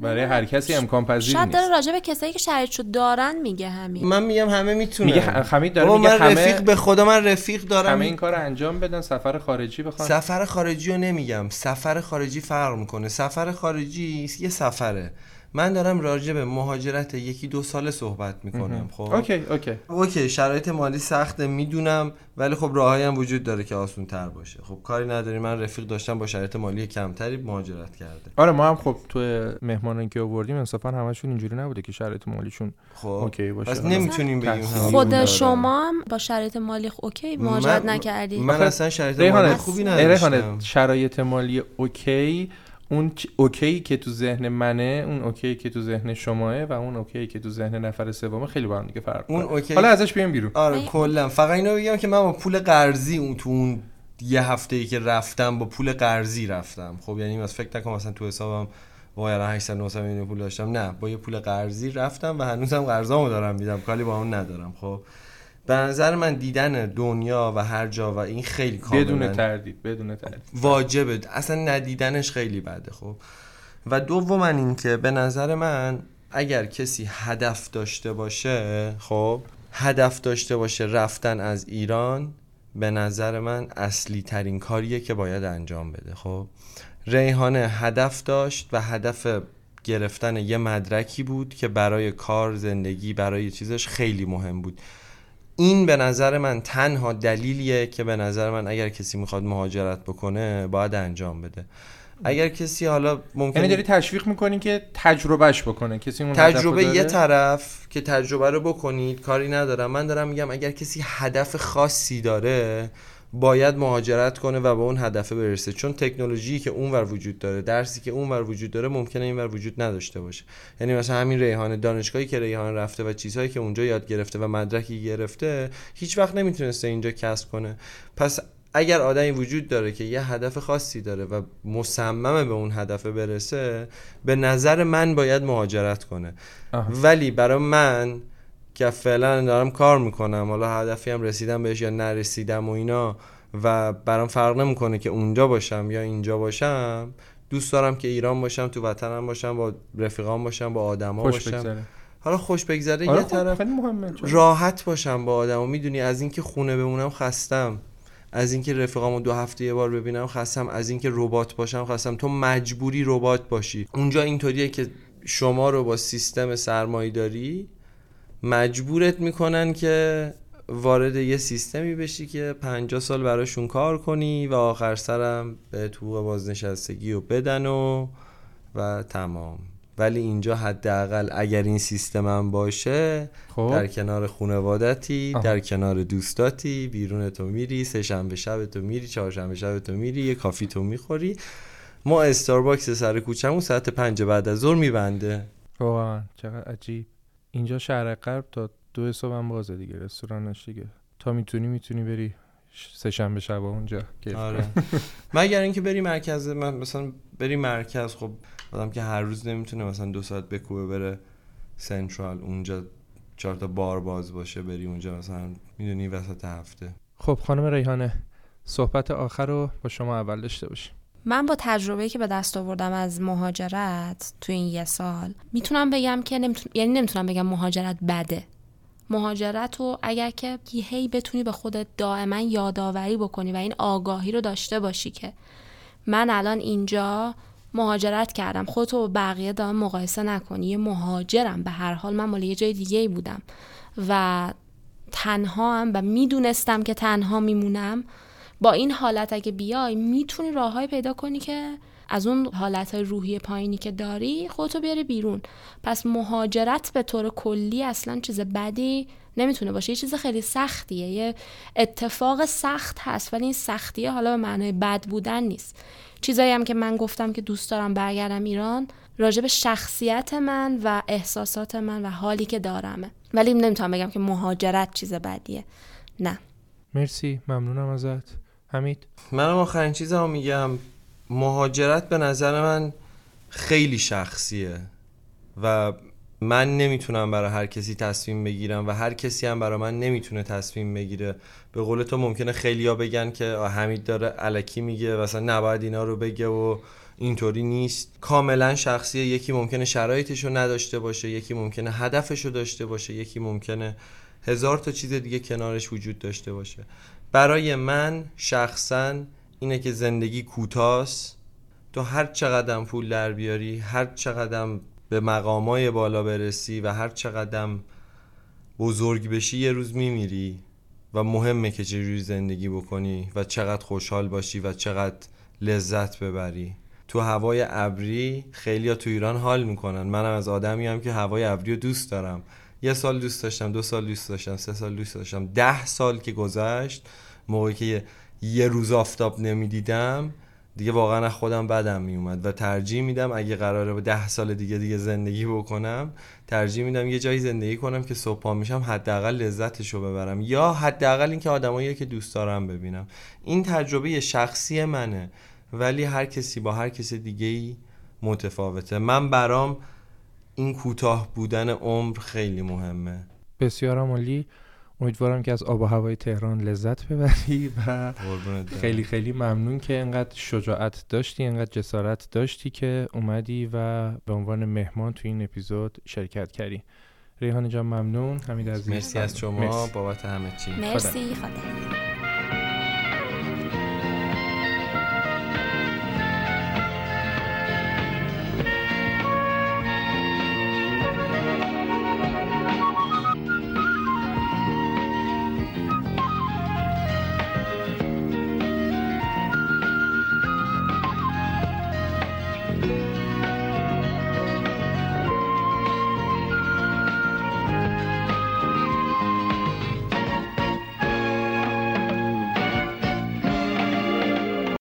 برای هر کسی امکان پذیر نیست. شاید داره راجع به کسایی که شرایطشو دارن میگه. همین من میگم همه میتونن. میگه حمید داره میگه من همه رفیق، به خدا من رفیق دارم، همه این کارو انجام بدن. سفر خارجی بخوام، سفر خارجی رو نمیگم، سفر خارجی فرق میکنه. سفر خارجی یه سفره. من دارم راجع به مهاجرت یکی دو ساله صحبت میکنم. خب اوکی اوکی اوکی شرایط مالی سخته میدونم، ولی خب راهایی هم وجود داره که آسان‌تر باشه. خب کاری نداری، من رفیق داشتم با شرایط مالی کمتری مهاجرت کرده. آره ما هم خب تو مهمانان که آوردیم انصافا همشون اینجوری نبوده که شرایط مالیشون خب اوکی باشه. پس نمیتونیم بگیم خود شما با شرایط مالی اوکی مهاجرت نکردید. من اصلا شرایط مالی خوبی نداشتم. شرایط مالی اوکی، اون اوکی که تو ذهن منه، اون اوکی که تو ذهن شماه و اون اوکی که تو ذهن نفر سومه خیلی با هم دیگه فرق داره. حالا ازش بیام بیرون. آره کلا فقط اینو بگم که من با پول قرضی اون تو اون یه هفته‌ای که رفتم با پول قرضی رفتم. خب یعنی من فکر نکنم مثلا تو حسابم وای الان هشتصد نهصد میلیون پول داشتم، نه با یه پول قرضی رفتم و هنوزم قرضامو دارم میدم، کاری با اون ندارم. خب به نظر من دیدن دنیا و هر جا و این خیلی کاملا بدون تردید بدون تردید واجبه، اصلا ندیدنش خیلی بده. خب و دوما این که به نظر من اگر کسی هدف داشته باشه، خب هدف داشته باشه رفتن از ایران، به نظر من اصلی ترین کاریه که باید انجام بده. خب ریحانه هدف داشت و هدف گرفتن یه مدرکی بود که برای کار، زندگی، برای چیزش خیلی مهم بود. این به نظر من تنها دلیلیه که به نظر من اگر کسی میخواد مهاجرت بکنه باید انجام بده. اگر کسی حالا ممکنه، یعنی داری تشویق میکنی که تجربهش بکنه، کسی اون تجربه یه طرف که تجربه رو بکنید، کاری ندارم. من دارم میگم اگر کسی هدف خاصی داره باید مهاجرت کنه و به اون هدفه برسه، چون تکنولوژی که اونور وجود داره، درسی که اونور وجود داره ممکنه اینور وجود نداشته باشه. یعنی مثلا همین ریحانه، دانشگاهی که ریحانه رفته و چیزهایی که اونجا یاد گرفته و مدرکی گرفته هیچ وقت نمیتونسته اینجا کسب کنه. پس اگر آدمی وجود داره که یه هدف خاصی داره و مصممه به اون هدفه برسه، به نظر من باید مهاجرت کنه. آه. ولی برای من که فعلا دارم کار میکنم، حالا هدفی هم رسیدم بهش یا نرسیدم و اینا، و برام فرق نمیکنه که اونجا باشم یا اینجا باشم، دوست دارم که ایران باشم، تو وطنم باشم، با رفیقام باشم، با آدما باشم، حالا خوش بگذره. آره یه طرف راحت باشم با آدما، میدونی، از اینکه خونه بمونم خستم، از اینکه رفیقامو دو هفته یه بار ببینم خستم، از اینکه ربات باشم خستم. تو مجبوری ربات باشی. اونجا اینطوریه که شما رو با سیستم سرمایه‌داری مجبورت میکنن که وارد یه سیستمی بشی که پنجاه سال براشون کار کنی و آخر سرم به حقوق بازنشستگی رو بدن و و تمام. ولی اینجا حداقل اگر این سیستم هم باشه، خوب. در کنار خانوادتی، در کنار دوستاتی، بیرون تو میری، سه شنبه شب تو میری، چهار شنبه شب تو میری، یه کافی تو میخوری. ما استارباکس سر کوچمون ساعت پنج بعد از ظهر میبنده. واقعا چقدر عجیب. اینجا شهر غرب تا دو صبح هم بازه دیگه، رستورانش دیگه، تا میتونی میتونی بری سه شنبه شب اونجا گیر. آره. مگر اینکه بری مرکز، من مثلا بری مرکز، خب آدم که هر روز نمیتونه مثلا دو ساعت بکوبه بره سنترال، اونجا چهار تا بار باز باشه، بری اونجا مثلا میدونی وسط هفته. خب خانم ریحانه، صحبت آخر رو با شما اول داشته باشیم. من با تجربه‌ای که به دست آوردم از مهاجرت تو این یه سال میتونم بگم که نمیتون... یعنی نمیتونم بگم مهاجرت بده. مهاجرت رو اگر که هی بتونی به خودت دائما یادآوری بکنی و این آگاهی رو داشته باشی که من الان اینجا مهاجرت کردم، خودتو با بقیه دائم مقایسه نکنی، یه مهاجرم به هر حال، من مال یه جای دیگه‌ای بودم و تنها هم و میدونستم که تنها میمونم. با این حالت اگه بیای میتونی راههای پیدا کنی که از اون حالتهای روحی پایینی که داری خودتو بیاری بیرون. پس مهاجرت به طور کلی اصلا چیز بدی نمیتونه باشه، یه چیز خیلی سختیه، یه اتفاق سخت هست، ولی این سختیه حالا به معنای بد بودن نیست. چیزایی هم که من گفتم که دوست دارم برگردم ایران راجع به شخصیت من و احساسات من و حالی که دارمه، ولی نمیتونم بگم که مهاجرت چیز بدیه، نه. مرسی، ممنونم ازت حمید. منم آخرین چیزم میگم، مهاجرت به نظر من خیلی شخصیه و من نمیتونم برای هر کسی تصمیم بگیرم و هر کسی هم برای من نمیتونه تصمیم بگیره. به قول تو ممکنه خیلیا بگن که حمید داره الکی میگه، مثلا نباید اینا رو بگه و اینطوری نیست. کاملا شخصیه، یکی ممکنه شرایطش رو نداشته باشه، یکی ممکنه هدفش رو داشته باشه، یکی ممکنه هزار تا چیز دیگه کنارش وجود داشته باشه. برای من شخصاً اینه که زندگی کوتاست، تو هر چقدر پول در بیاری، هر چقدر به مقامای بالا برسی و هر چقدر بزرگ بشی یه روز میمیری و مهمه که چجوری زندگی بکنی و چقدر خوشحال باشی و چقدر لذت ببری. تو هوای ابری خیلیا تو ایران حال میکنن، منم از آدمیم که هوای ابری رو دوست دارم. یه سال دوست داشتم، دو سال دوست داشتم، سه سال دوست داشتم، ده سال که گذشت موقعی که یه روز آفتاب نمیدیدم دیگه واقعا خودم بدم میومد و ترجیح میدم اگه قراره به ده سال دیگه دیگه زندگی بکنم، ترجیح میدم یه جایی زندگی کنم که صبح پا میشم حداقل لذتشو ببرم، یا حداقل اینکه آدمایی که دوست دارم ببینم. این تجربه شخصی منه، ولی هر کسی با هر کس دیگه‌ای متفاوته. من برام این کوتاه بودن عمر خیلی مهمه. بسیار عالی، امیدوارم که از آب و هوای تهران لذت ببری و خیلی خیلی ممنون که اینقدر شجاعت داشتی، اینقدر جسارت داشتی که اومدی و به عنوان مهمان تو این اپیزود شرکت کردی. ریحانه جان ممنون، حمید عزیز مرسی از شما بابت همه چی. مرسی، خدا.